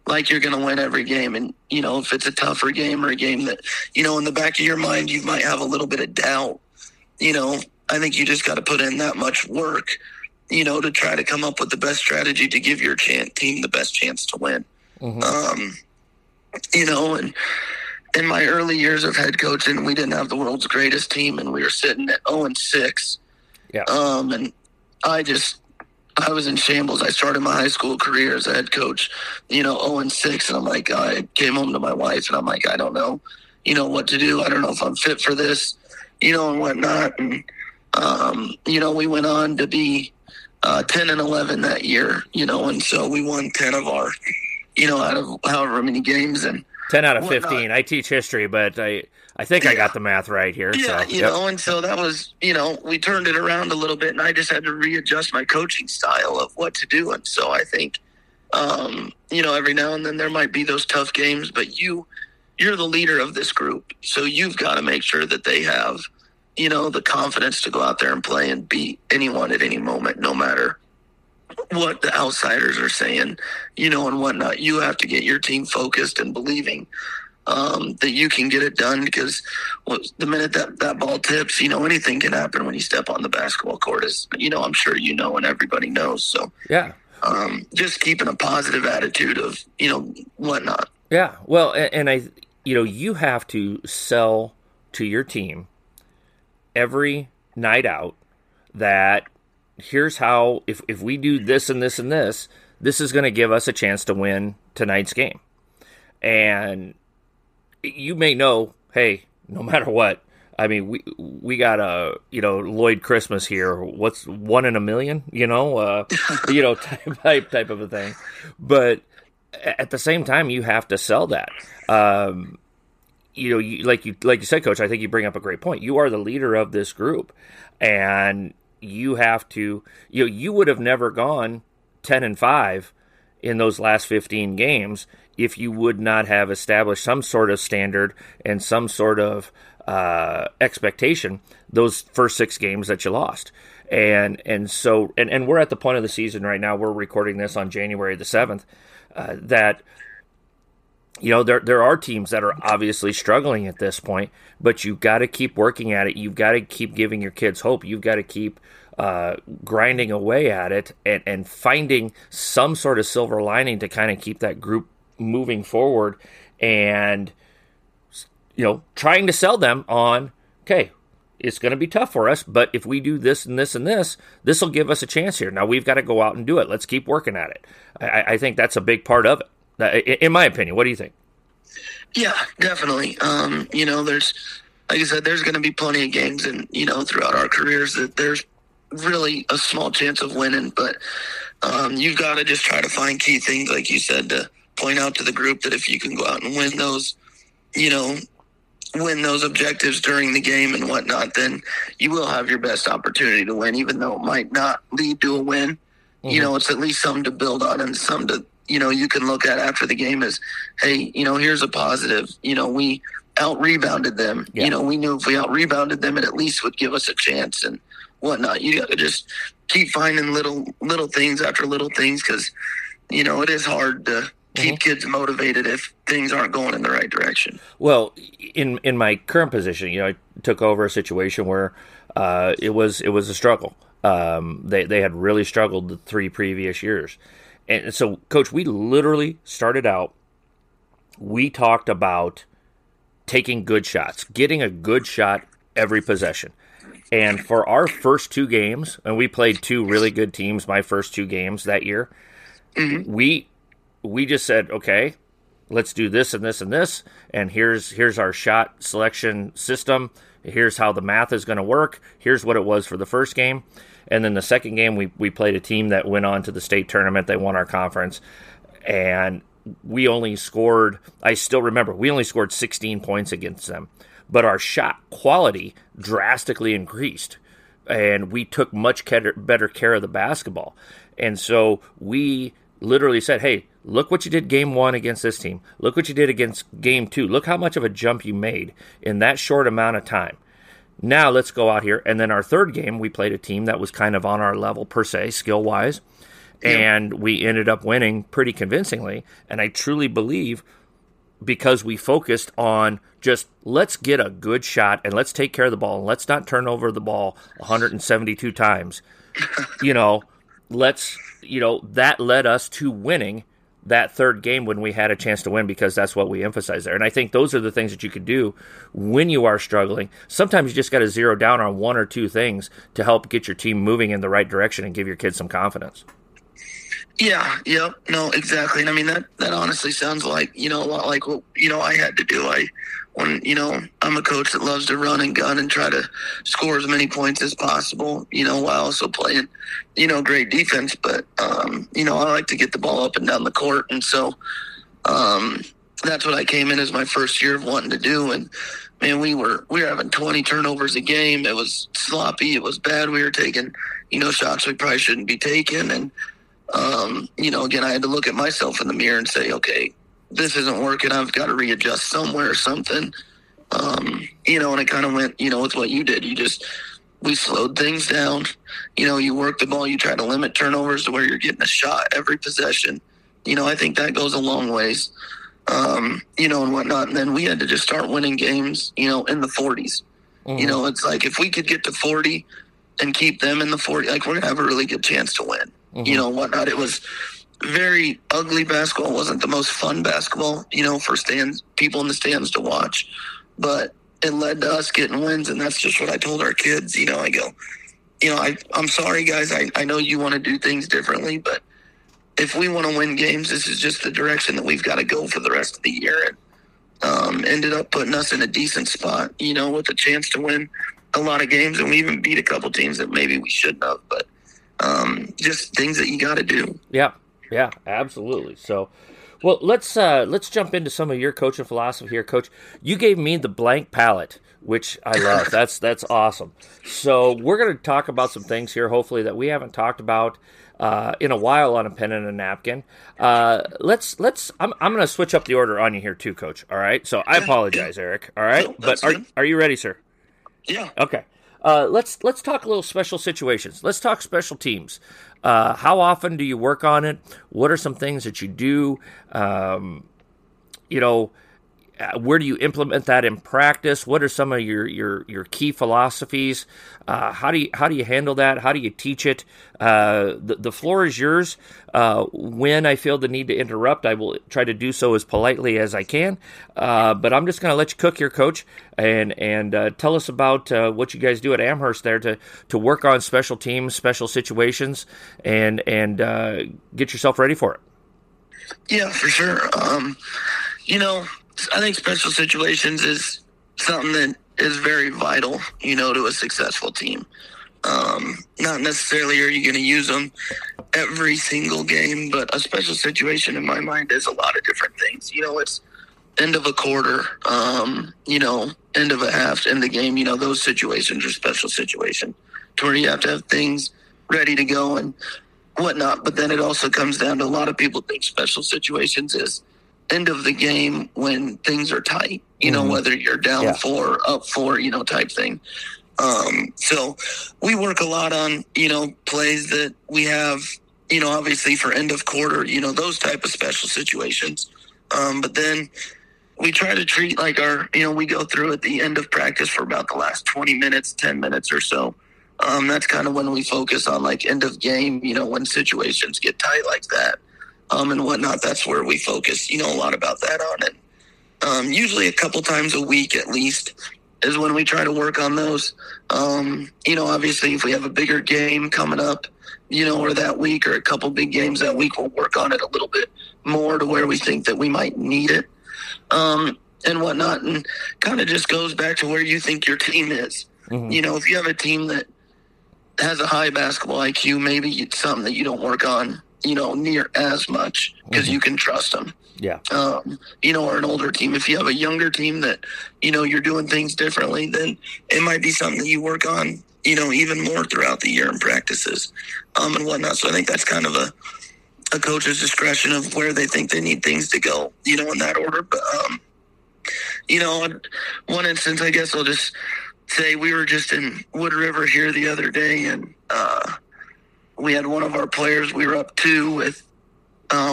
like you're going to win every game. And, you know, if it's a tougher game or a game that, you know, in the back of your mind, you might have a little bit of doubt. You know, I think you just got to put in that much work, you know, to try to come up with the best strategy to give your team the best chance to win. Mm-hmm. You know, and in my early years of head coaching, we didn't have the world's greatest team, and we were sitting at 0-6. Yeah. And I was in shambles. I started my high school career as a head coach, you know, 0-6. And I'm like, I came home to my wife, and I'm like, I don't know, you know, what to do. I don't know if I'm fit for this, you know, and whatnot. And, you know, we went on to be 10 and 11 that year, you know, and so we won 10 of our, you know, out of however many games. And 10 out of whatnot. 15. I teach history, but I think I got the math right here. Yeah, so, know, and so that was, you know, we turned it around a little bit, and I just had to readjust my coaching style of what to do. And so I think, you know, every now and then there might be those tough games, but you're the leader of this group, so you've got to make sure that they have, you know, the confidence to go out there and play and beat anyone at any moment, no matter what the outsiders are saying, you know, and whatnot. You have to get your team focused and believing that you can get it done, because the minute that ball tips, you know, anything can happen when you step on the basketball court, as, you know, I'm sure you know and everybody knows. So, yeah, just keeping a positive attitude of, you know, whatnot. Yeah, well, and I – you know, you have to sell to your team every night out that here's how, if we do this and this and this, this is going to give us a chance to win tonight's game. And you may know, hey, no matter what, I mean, we got a, you know, Lloyd Christmas here. What's 1 in a million, you know, you know, type of a thing. But at the same time, you have to sell that. You know, like you said, Coach, I think you bring up a great point. You are the leader of this group, and you have to, you know, you would have never gone 10-5 in those last 15 games if you would not have established some sort of standard and some sort of expectation those first 6 games that you lost. And so we're at the point of the season right now. We're recording this on January the 7th. That, you know, there are teams that are obviously struggling at this point, but you've got to keep working at it. You've got to keep giving your kids hope. You've got to keep grinding away at it and finding some sort of silver lining to kind of keep that group moving forward. And you know, trying to sell them on, okay, it's going to be tough for us, but if we do this and this and this, this will give us a chance here. Now we've got to go out and do it. Let's keep working at it. I think that's a big part of it, in my opinion. What do you think? Yeah, definitely. You know, there's, like I said, there's going to be plenty of games and, you know, throughout our careers that there's really a small chance of winning, but you've got to just try to find key things, like you said, to point out to the group that if you can go out and win those, you know, win those objectives during the game and whatnot, then you will have your best opportunity to win, even though it might not lead to a win. Mm-hmm. You know, it's at least something to build on and something to, you know, you can look at after the game as, hey, you know, here's a positive. You know, we out-rebounded them. Yeah. You know, we knew if we out-rebounded them, it at least would give us a chance and whatnot. You got to just keep finding little things after little things because, you know, it is hard to keep kids motivated if things aren't going in the right direction. Well, in my current position, you know, I took over a situation where it was a struggle. They had really struggled the three previous years. And so, Coach, we literally started out, we talked about taking good shots, getting a good shot every possession. And for our first two games, and we played two really good teams my first two games that year, mm-hmm. we just said, okay, let's do this and this and this, and here's our shot selection system. Here's how the math is going to work. Here's what it was for the first game. And then the second game, we played a team that went on to the state tournament. They won our conference. And we only scored, I still remember, we only scored 16 points against them. But our shot quality drastically increased. And we took much better care of the basketball. And so we literally said, hey, look what you did game one against this team. Look what you did against game two. Look how much of a jump you made in that short amount of time. Now let's go out here. And then our third game, we played a team that was kind of on our level per se, skill-wise, and we ended up winning pretty convincingly. And I truly believe because we focused on just let's get a good shot and let's take care of the ball and let's not turn over the ball 172 times. You know, that led us to winning that third game when we had a chance to win, because that's what we emphasize there. And I think those are the things that you could do when you are struggling. Sometimes you just got to zero down on one or two things to help get your team moving in the right direction and give your kids some confidence. Yeah, yep, no, exactly. And I mean, that honestly sounds like, you know, a lot like what, you know, I had to do. I'm a coach that loves to run and gun and try to score as many points as possible, you know, while also playing, you know, great defense. But, you know, I like to get the ball up and down the court. And so that's what I came in as my first year of wanting to do. And, man, we were having 20 turnovers a game. It was sloppy. It was bad. We were taking, you know, shots we probably shouldn't be taking. And, you know, again, I had to look at myself in the mirror and say, okay, this isn't working. I've got to readjust somewhere or something. You know, and it kind of went, you know, with what you did. We slowed things down. You know, you work the ball. You try to limit turnovers to where you're getting a shot every possession. You know, I think that goes a long ways, you know, and whatnot. And then we had to just start winning games, you know, in the 40s. Mm-hmm. You know, it's like if we could get to 40 and keep them in the 40, like we're going to have a really good chance to win, mm-hmm. you know, whatnot. It was very ugly basketball. It wasn't the most fun basketball, you know, for people in the stands to watch. But it led to us getting wins, and that's just what I told our kids. You know, I go, you know, I'm sorry, guys. I know you want to do things differently, but if we want to win games, this is just the direction that we've got to go for the rest of the year. And ended up putting us in a decent spot, you know, with a chance to win a lot of games, and we even beat a couple teams that maybe we shouldn't have. But just things that you got to do. Yeah, absolutely. So, well, let's jump into some of your coaching philosophy here, Coach. You gave me the blank palette, which I love. That's awesome. So we're going to talk about some things here, hopefully, that we haven't talked about in a while on A Pen and a Napkin. I'm going to switch up the order on you here too, Coach. All right. So I apologize, Eric. All right, but are you ready, sir? Yeah. Okay. Let's talk a little special situations. Let's talk special teams. How often do you work on it? What are some things that you do? You know, Where do you implement that in practice? What are some of your key philosophies? How do you handle that? How do you teach it? The floor is yours. When I feel the need to interrupt, I will try to do so as politely as I can. But I'm just going to let you cook here, Coach, and tell us about what you guys do at Amherst there to work on special teams, special situations, and get yourself ready for it. Yeah, for sure. I think special situations is something that is very vital, to a successful team. Not necessarily are you going to use them every single game, but a special situation in my mind is a lot of different things. It's end of a quarter, end of a half, end of the game. Those situations are special situations to where you have to have things ready to go and whatnot. But then it also comes down to a lot of people think special situations is end of the game when things are tight, whether you're down 4, up 4, type thing. So we work a lot on, plays that we have, obviously for end of quarter, those type of special situations. But then we try to treat like our, we go through at the end of practice for about the last 20 minutes, 10 minutes or so. That's kind of when we focus on like end of game, when situations get tight like that. And whatnot, that's where we focus, a lot about that on it. Usually a couple times a week at least is when we try to work on those. Obviously if we have a bigger game coming up, or that week or a couple big games that week, we'll work on it a little bit more to where we think that we might need it and whatnot. And kind of just goes back to where you think your team is. Mm-hmm. If you have a team that has a high basketball IQ, maybe it's something that you don't work on near as much because you can trust them. Yeah. Or an older team. If you have a younger team that, you're doing things differently, then it might be something that you work on, even more throughout the year in practices and whatnot. So I think that's kind of a coach's discretion of where they think they need things to go, in that order. But, one instance, I guess I'll just say we were just in Wood River here the other day and, we had one of our players, we were up 2 with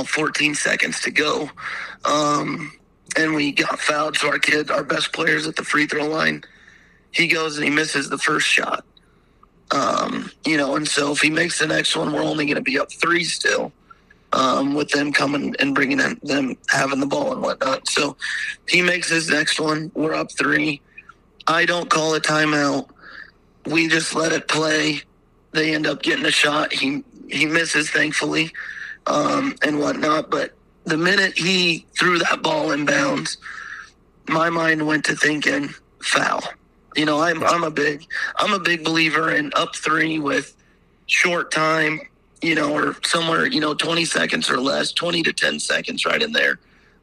14 seconds to go. And we got fouled. So our best player's at the free throw line. He goes and he misses the first shot. And so if he makes the next one, we're only going to be up 3 still with them coming and bringing in them, having the ball and whatnot. So he makes his next one. We're up 3. I don't call a timeout. We just let it play. They end up getting a shot. He misses, thankfully, and whatnot. But the minute he threw that ball in bounds, my mind went to thinking foul. I'm a big believer in up 3 with short time, or somewhere, 20 seconds or less, 20 to 10 seconds right in there.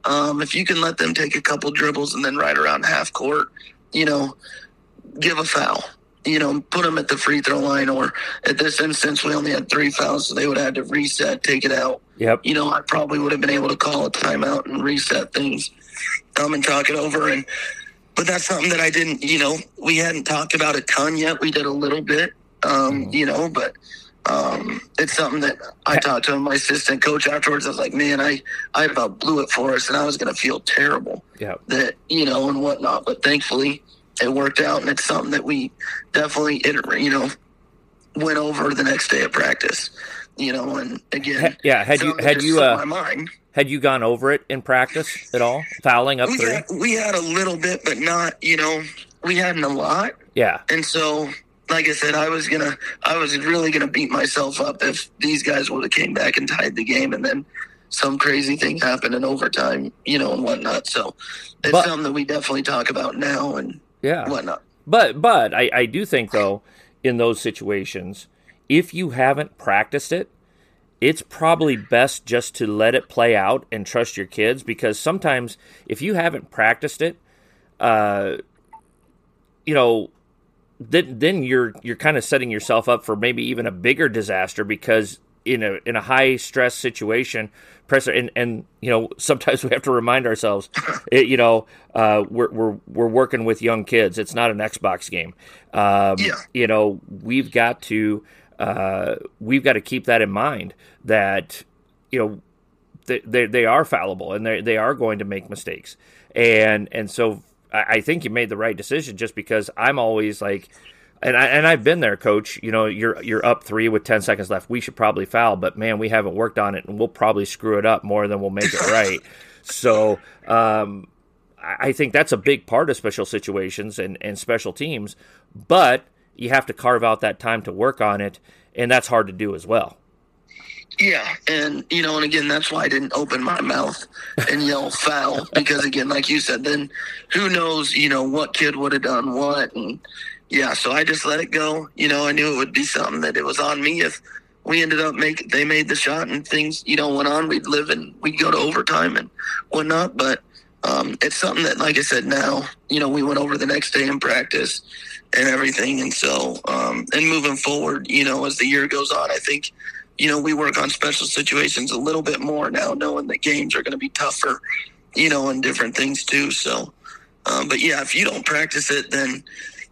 If you can let them take a couple dribbles and then right around half court, give a foul. Put them at the free throw line, or at this instance, we only had 3 fouls, so they would have had to reset, take it out. Yep. I probably would have been able to call a timeout and reset things and talk it over. But that's something that I didn't, we hadn't talked about a ton yet. We did a little bit, but it's something that I talked to my assistant coach afterwards. I was like, man, I about blew it for us, and I was going to feel terrible that, and whatnot. But thankfully, it worked out, and it's something that we definitely, went over the next day of practice. And again, had you gone over it in practice at all? Fouling up 3. We had a little bit, but not. We hadn't a lot. Yeah. And so, like I said, I was really gonna beat myself up if these guys would have came back and tied the game, and then some crazy thing happened in overtime, and whatnot. So it's something that we definitely talk about now and. Yeah. Whatnot. But I do think, though, in those situations, if you haven't practiced it, it's probably best just to let it play out and trust your kids, because sometimes if you haven't practiced it, then you're kind of setting yourself up for maybe even a bigger disaster, because in a high stress situation, sometimes we have to remind ourselves, we're working with young kids. It's not an Xbox game. We've got to keep that in mind that, they are fallible and they are going to make mistakes. And so I think you made the right decision, just because I'm always like, and I've been there, coach, you know, you're up 3 with 10 seconds left. We should probably foul, but man, we haven't worked on it, and we'll probably screw it up more than we'll make it right. So, I think that's a big part of special situations and special teams, but you have to carve out that time to work on it, and that's hard to do as well. Yeah, and, you know, and again, that's why I didn't open my mouth and yell foul, because, again, like you said, then who knows, you know, what kid would have done what, and, yeah, so I just let it go. You know, I knew it would be something that it was on me if we ended up they made the shot and things, you know, went on, we'd live and we'd go to overtime and whatnot, but it's something that, like I said, now, you know, we went over the next day in practice and everything. And so, and moving forward, you know, as the year goes on, I think, you know, we work on special situations a little bit more now, knowing that games are going to be tougher, you know, and different things too. So, but yeah, if you don't practice it, then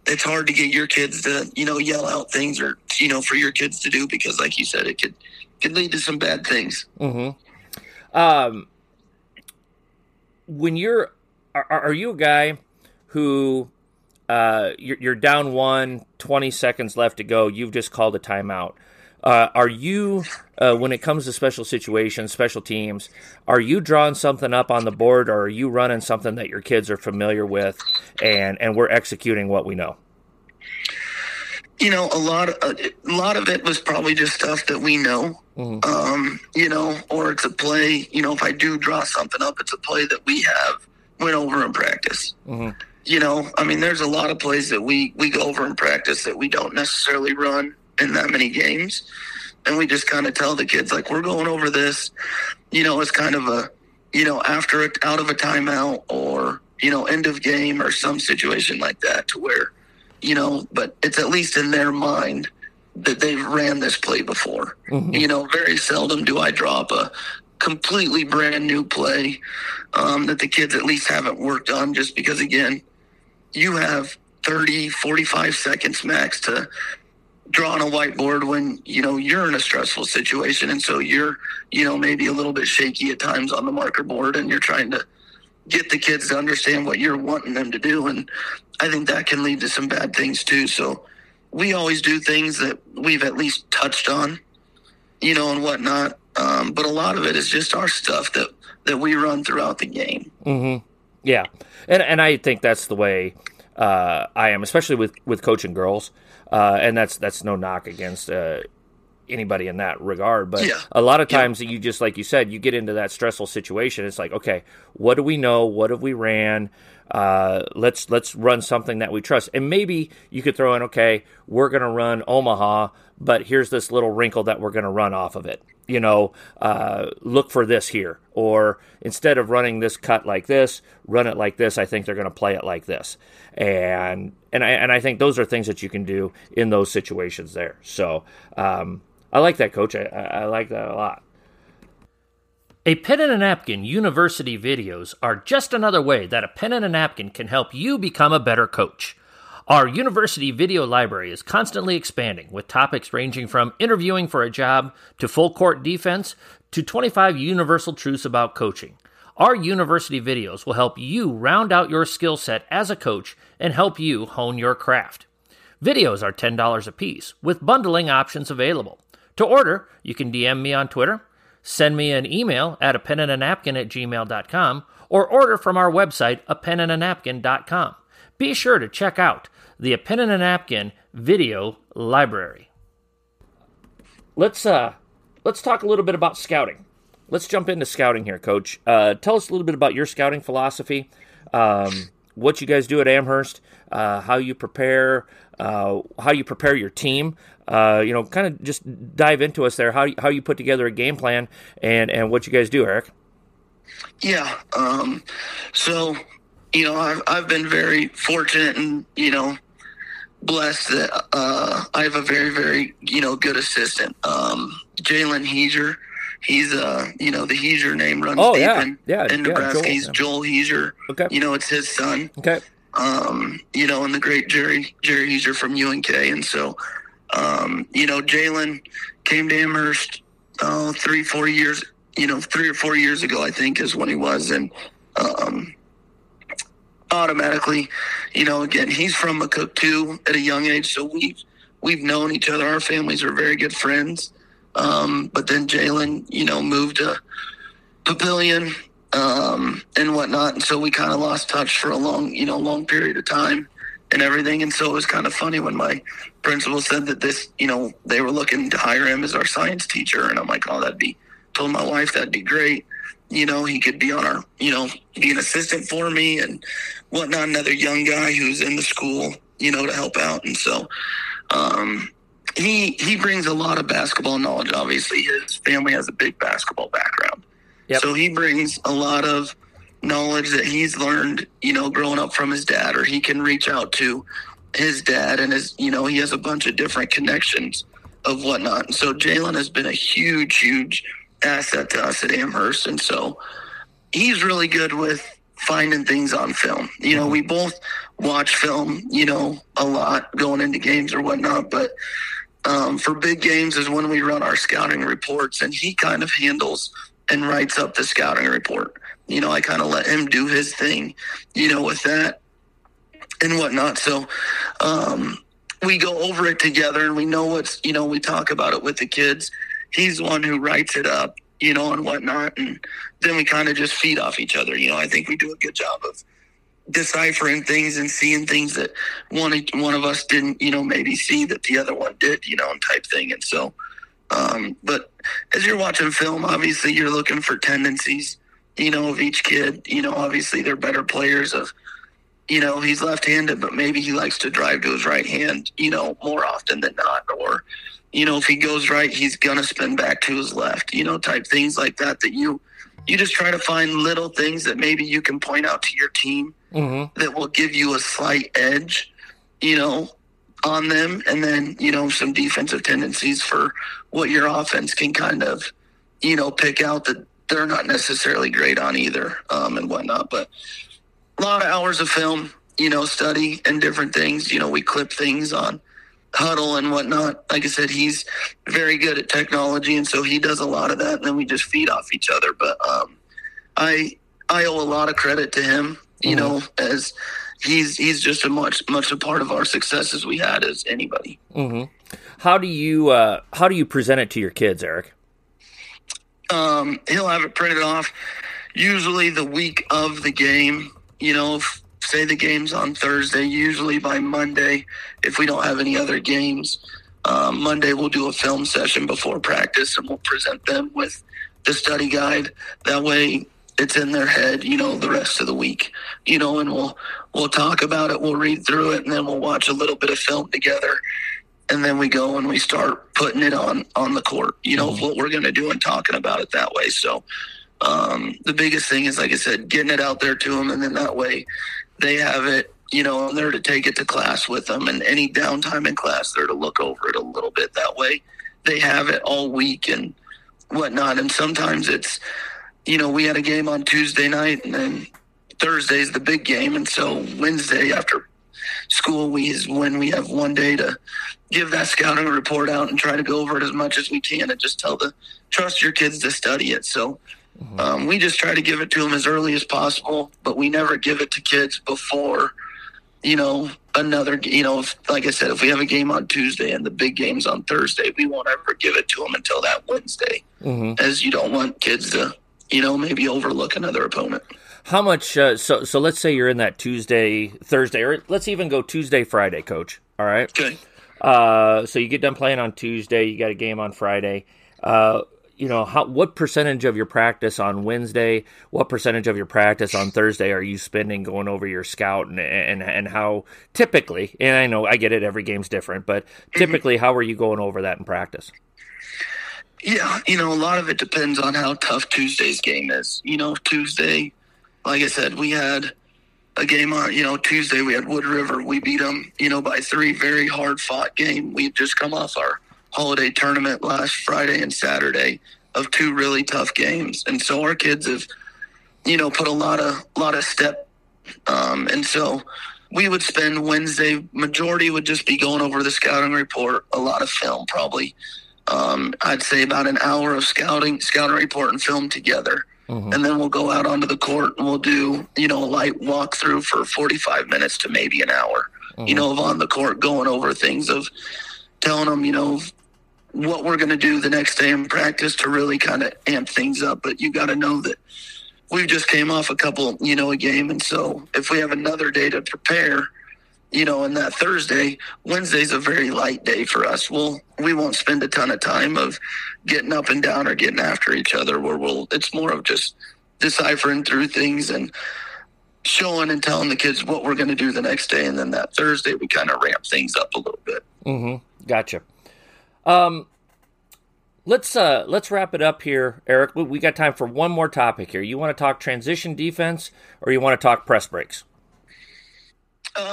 it's hard to get your kids to, you know, yell out things or, you know, for your kids to do, because like you said, it could lead to some bad things. Mm-hmm. When you're, are you a guy who you're down 20 seconds left to go, you've just called a timeout. Are you, when it comes to special situations, special teams, are you drawing something up on the board, or are you running something that your kids are familiar with and we're executing what we know? You know, a lot of it was probably just stuff that we know, mm-hmm. You know, or it's a play, you know, if I do draw something up, it's a play that we have went over in practice, mm-hmm. You know, I mean, there's a lot of plays that we go over in practice that we don't necessarily run in that many games. And we just kind of tell the kids, like, we're going over this, you know, it's kind of a, you know, after it out of a timeout or, you know, end of game or some situation like that to where, you know, but it's at least in their mind that they've ran this play before. Mm-hmm. You know, very seldom do I draw up a completely brand new play that the kids at least haven't worked on, just because, again, you have 30, 45 seconds max to draw on a whiteboard when, you know, you're in a stressful situation. And so you're, you know, maybe a little bit shaky at times on the marker board, and you're trying to get the kids to understand what you're wanting them to do. And I think that can lead to some bad things too. So we always do things that we've at least touched on, you know, and whatnot. But a lot of it is just our stuff that we run throughout the game. Mm-hmm. Yeah. And I think that's the way I am, especially with coaching girls. And that's no knock against anybody in that regard, but yeah. A lot of times, yeah. You just, like you said, you get into that stressful situation. It's like, okay, what do we know? What have we ran? Let's run something that we trust. And maybe you could throw in, okay, we're going to run Omaha, but here's this little wrinkle that we're going to run off of it. You know, look for this here, or instead of running this cut like this, run it like this. I think they're going to play it like this. And I think those are things that you can do in those situations there. So, I like that, Coach. I like that a lot. A Pen and a Napkin University videos are just another way that A Pen and a Napkin can help you become a better coach. Our university video library is constantly expanding, with topics ranging from interviewing for a job to full court defense to 25 universal truths about coaching. Our university videos will help you round out your skill set as a coach and help you hone your craft. Videos are $10 a piece, with bundling options available. To order, you can DM me on Twitter, send me an email at apenandanapkin@gmail.com, or order from our website, apenandanapkin.com. Be sure to check out the A Pen and a Napkin video library. Let's talk a little bit about scouting. Let's jump into scouting here, Coach. Tell us a little bit about your scouting philosophy, what you guys do at Amherst, how you prepare your team. You know, kind of just dive into us there. How you put together a game plan and what you guys do, Eric. Yeah. So, you know, I've been very fortunate and, you know, blessed that I have a very, very, you know, good assistant, Jalen Heiser. He's, you know, the Heiser name runs deep in Nebraska. Joel, Joel Heiser. Okay. You know, it's his son. Okay. You know, and the great Jerry Heiser from UNK. And so, you know, Jalen came to Amherst 3-4 years, you know, 3 or 4 years ago, I think, is when he was. And automatically, you know, again, he's from McCook too at a young age. So we've known each other. Our families are very good friends. But then Jalen, you know, moved to Pavilion and whatnot. And so we kind of lost touch for a long period of time and everything. And so it was kind of funny when my principal said that this, you know, they were looking to hire him as our science teacher. And I'm like, oh, told my wife, that'd be great. You know, he could be on our, you know, be an assistant for me and whatnot, another young guy who's in the school, you know, to help out. And so he brings a lot of basketball knowledge. Obviously, his family has a big basketball background. Yep. So he brings a lot of knowledge that he's learned, you know, growing up from his dad, or he can reach out to his dad and his, you know, he has a bunch of different connections of whatnot. And so Jalen has been a huge asset to us at Amherst. And so he's really good with finding things on film. You know, we both watch film, you know, a lot going into games or whatnot, but for big games is when we run our scouting reports, and he kind of handles and writes up the scouting report. You know, I kind of let him do his thing, you know, with that and whatnot. So we go over it together, and we know what's, you know, we talk about it with the kids. He's the one who writes it up, you know, and whatnot. And then we kind of just feed off each other. You know, I think we do a good job of deciphering things and seeing things that one of us didn't, you know, maybe see that the other one did, you know, and type thing. And so, but as you're watching film, obviously you're looking for tendencies, you know, of each kid. You know, obviously they're better players of, you know, he's left-handed, but maybe he likes to drive to his right hand, you know, more often than not. Or, you know, if he goes right, he's going to spin back to his left, you know, type things like that, that you just try to find little things that maybe you can point out to your team that will give you a slight edge, you know, on them. And then, you know, some defensive tendencies for what your offense can kind of, you know, pick out that they're not necessarily great on either, and whatnot. But a lot of hours of film, you know, study and different things. You know, we clip things on huddle and whatnot. Like I said, he's very good at technology, and so he does a lot of that, and then we just feed off each other. But I owe a lot of credit to him, you know, as he's just as much a part of our success as we had as anybody. How do you present it to your kids, Eric? He'll have it printed off usually the week of the game. You know, if say the game's on Thursday, usually by Monday, if we don't have any other games, Monday we'll do a film session before practice, and we'll present them with the study guide. That way it's in their head, you know, the rest of the week, you know, and we'll talk about it, we'll read through it, and then we'll watch a little bit of film together. And then we go and we start putting it on the court, you know, what we're going to do and talking about it that way. So the biggest thing is, like I said, getting it out there to them, and then that way they have it, you know, and they're to take it to class with them. And any downtime in class, they're to look over it a little bit. That way they have it all week and whatnot. And sometimes it's, you know, we had a game on Tuesday night, and then Thursday's the big game. And so Wednesday after school is when we have one day to give that scouting report out and try to go over it as much as we can, and just trust your kids to study it. So we just try to give it to them as early as possible, but we never give it to kids before, you know, another, you know, if, like I said, if we have a game on Tuesday and the big game's on Thursday, we won't ever give it to them until that Wednesday, as you don't want kids to, you know, maybe overlook another opponent. How much, so let's say you're in that Tuesday, Thursday, or let's even go Tuesday, Friday, Coach, all right? Okay. So you get done playing on Tuesday, you got a game on Friday. You know, what percentage of your practice on Wednesday, what percentage of your practice on Thursday are you spending going over your scout, and how typically, and I know I get it, every game's different, but typically how are you going over that in practice? Yeah, you know, a lot of it depends on how tough Tuesday's game is. You know, Tuesday, like I said, we had a game on, you know, Tuesday we had Wood River. We beat them, you know, by 3, very hard-fought game. We had just come off our holiday tournament last Friday and Saturday of 2 really tough games. And so our kids have, you know, put a lot of step. And so we would spend Wednesday, majority would just be going over the scouting report, a lot of film probably. I'd say about an hour of scouting report and film together. Mm-hmm. And then we'll go out onto the court and we'll do, a light walkthrough for 45 minutes to maybe an hour, mm-hmm. Of on the court, going over things, of telling them, what we're going to do the next day in practice to really kind of amp things up. But you got to know that we just came off a game. And so if we have another day to prepare, and that Thursday, Wednesday's a very light day for us. We won't spend a ton of time of getting up and down or getting after each other, where it's more of just deciphering through things and showing and telling the kids what we're going to do the next day. And then that Thursday, we kind of ramp things up a little bit. Mm-hmm. Gotcha. Let's wrap it up here, Eric. We got time for one more topic here. You want to talk transition defense, or you want to talk press breaks?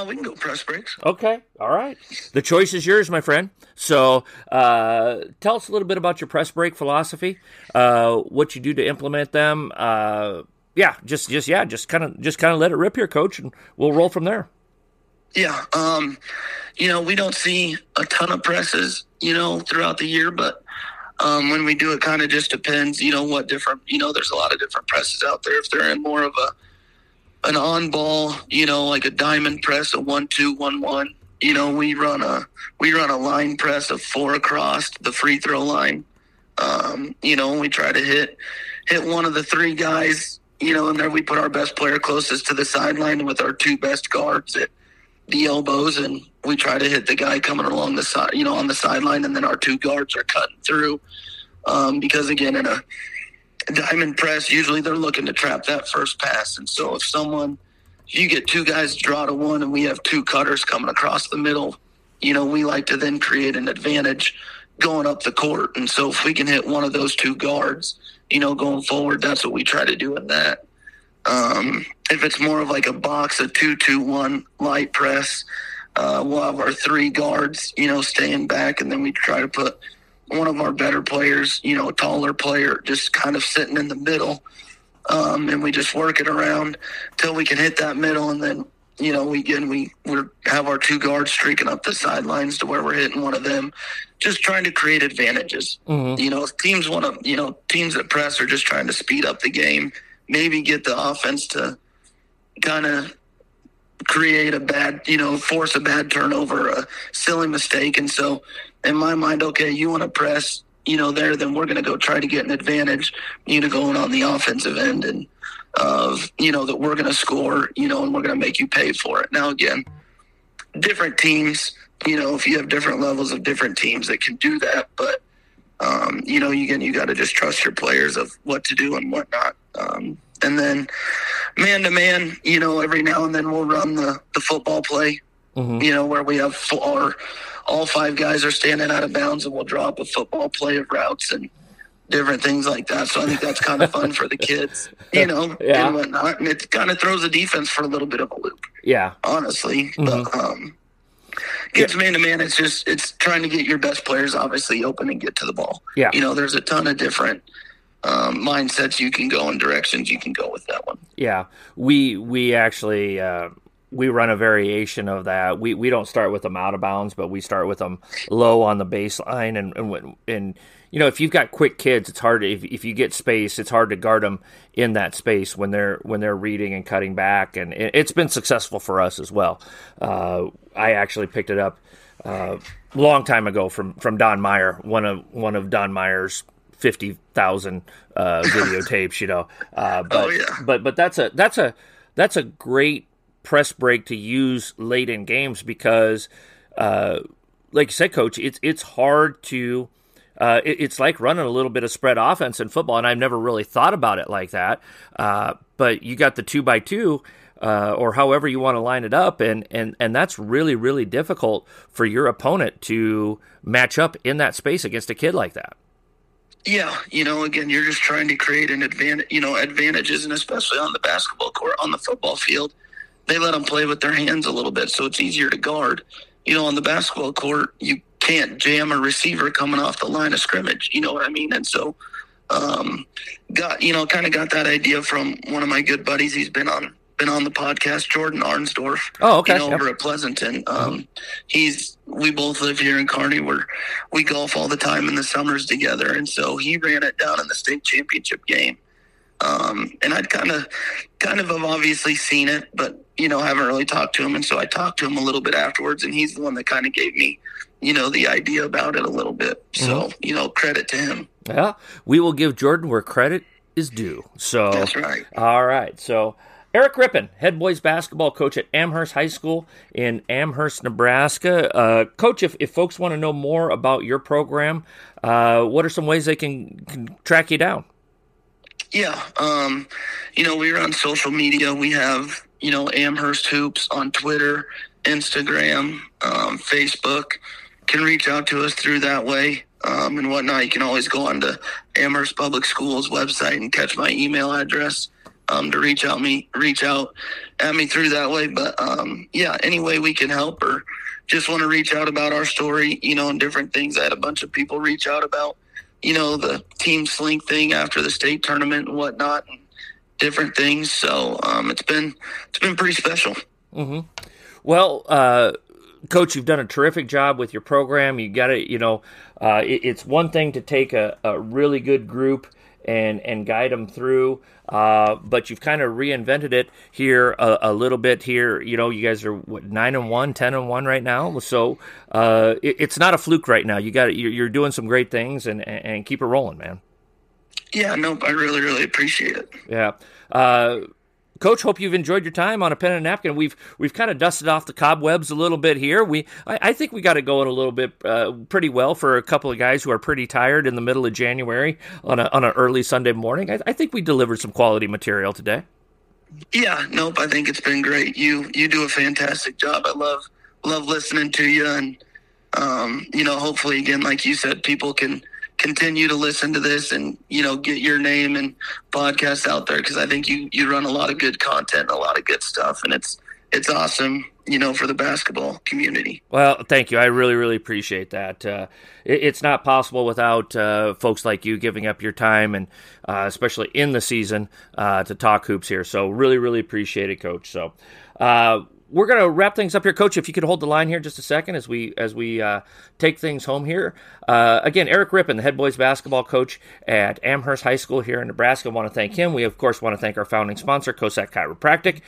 We can go press breaks. Okay. All right. The choice is yours, my friend. So tell us a little bit about your press break philosophy, what you do to implement them. Just kind of let it rip here, coach, and we'll roll from there. Yeah. We don't see a ton of presses, throughout the year, but when we do, it kind of just depends, what different, there's a lot of different presses out there. If they're in more of an on ball, like a diamond press, a 1-2-1-1, we run a line press of 4 across the free throw line. We try to hit one of the 3 guys, and there we put our best player closest to the sideline with our 2 best guards at the elbows, and we try to hit the guy coming along the side, on the sideline, and then our 2 guards are cutting through. Because again, in a diamond press, usually they're looking to trap that first pass. And so if you get 2 guys draw to 1 and we have 2 cutters coming across the middle, we like to then create an advantage going up the court. And so if we can hit one of those 2 guards, going forward, that's what we try to do in that. If it's more of like a box, a 2-2-1 light press, we'll have our 3 guards, staying back. And then we try to put one of our better players, a taller player, just kind of sitting in the middle. And we just work it around till we can hit that middle. And then, we have our 2 guards streaking up the sidelines to where we're hitting one of them, just trying to create advantages. Mm-hmm. Teams want to, teams that press are just trying to speed up the game, maybe get the offense to kind of create a bad, force a bad turnover, a silly mistake. And so in my mind, okay, you want to press, there, then we're going to go try to get an advantage, going on the offensive end, and of, that we're going to score, and we're going to make you pay for it. Now, again, different teams, if you have different levels of different teams that can do that, but, you got to just trust your players of what to do and whatnot. And then man-to-man, every now and then we'll run the football play, mm-hmm. Where we have all 5 guys are standing out of bounds, and we'll draw up a football play of routes and different things like that. So I think that's kind of fun for the kids, and whatnot. And it kind of throws the defense for a little bit of a loop. Yeah. Honestly. Mm-hmm. But, gets man-to-man, it's trying to get your best players obviously open and get to the ball. Yeah. There's a ton of different mindsets you can go in, directions you can go with that one. Yeah. We actually we run a variation of that. We don't start with them out of bounds, but we start with them low on the baseline. And if you've got quick kids, it's hard. If you get space, it's hard to guard them in that space when they're reading and cutting back. And it's been successful for us as well. I actually picked it up a long time ago from Don Meyer, one of Don Meyer's 50,000 videotapes. But that's a great press break to use late in games, because like you said, coach, it's hard to it's like running a little bit of spread offense in football, and I've never really thought about it like that, but you got the 2x2 or however you want to line it up, and that's really, really difficult for your opponent to match up in that space against a kid like that. Yeah, again, you're just trying to create an advantage, advantages, and especially on the basketball court, on the football field, they let them play with their hands a little bit, so it's easier to guard. On the basketball court, you can't jam a receiver coming off the line of scrimmage. You know what I mean? And so, got that idea from one of my good buddies. He's been on been on the podcast, Jordan Arnsdorf. Oh, okay. Over at Pleasanton. We both live here in Kearney, where we golf all the time in the summers together. And so he ran it down in the state championship game. And I'd kind of have obviously seen it, but, I haven't really talked to him. And so I talked to him a little bit afterwards, and he's the one that kind of gave me, the idea about it a little bit. So, credit to him. Yeah, we will give Jordan where credit is due. So that's right. All right. So Eric Rippen, head boys basketball coach at Amherst High School in Amherst, Nebraska. Coach, if folks want to know more about your program, what are some ways they can track you down? Yeah. We're on social media. We have, Amherst Hoops on Twitter, Instagram, Facebook. Can reach out to us through that way. And whatnot. You can always go on to Amherst Public Schools website and catch my email address to reach out at me through that way. But any way we can help, or just want to reach out about our story, and different things. I had a bunch of people reach out about, the team sling thing after the state tournament and whatnot, and different things. So it's been pretty special. Mm-hmm. Well, Coach, you've done a terrific job with your program. You got to, it's one thing to take a really good group and guide them through, but you've kind of reinvented it here a little bit here. You guys are 9-1, 10-1 right now. So it's not a fluke right now. You're doing some great things, and keep it rolling, man. Yeah, nope, I really, really appreciate it. Yeah. Coach, hope you've enjoyed your time on A Pen and a Napkin. We've kind of dusted off the cobwebs a little bit here. I think we got it going a little bit pretty well for a couple of guys who are pretty tired in the middle of January on an early Sunday morning. I think we delivered some quality material today. Yeah, nope, I think it's been great. You do a fantastic job. I love listening to you, and hopefully, again, like you said, people can continue to listen to this and, get your name and podcast out there. Cause I think you run a lot of good content, a lot of good stuff, and it's awesome, for the basketball community. Well, thank you. I really, really appreciate that. It's not possible without folks like you giving up your time, and especially in the season to talk hoops here. So really, really appreciate it, Coach. So, we're going to wrap things up here. Coach, if you could hold the line here just a second as we take things home here. Again, Eric Rippen, the head boys basketball coach at Amherst High School here in Nebraska. I want to thank him. We, of course, want to thank our founding sponsor, Cosec Chiropractic.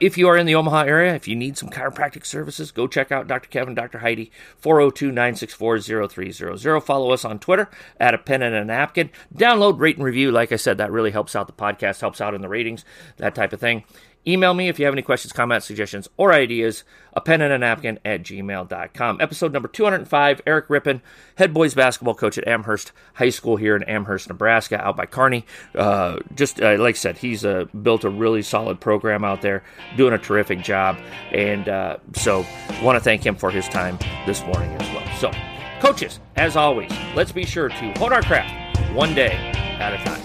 If you are in the Omaha area, if you need some chiropractic services, go check out Dr. Kevin, Dr. Heidi, 402-964-0300. Follow us on Twitter at A Pen and a Napkin. Download, rate, and review. Like I said, that really helps out the podcast, helps out in the ratings, that type of thing. Email me if you have any questions, comments, suggestions, or ideas, apenandanapkin@gmail.com. Episode number 205, Eric Rippen, head boys basketball coach at Amherst High School here in Amherst, Nebraska, out by Kearney. Like I said, he's built a really solid program out there, doing a terrific job. And so want to thank him for his time this morning as well. So, coaches, as always, let's be sure to hone our craft one day at a time.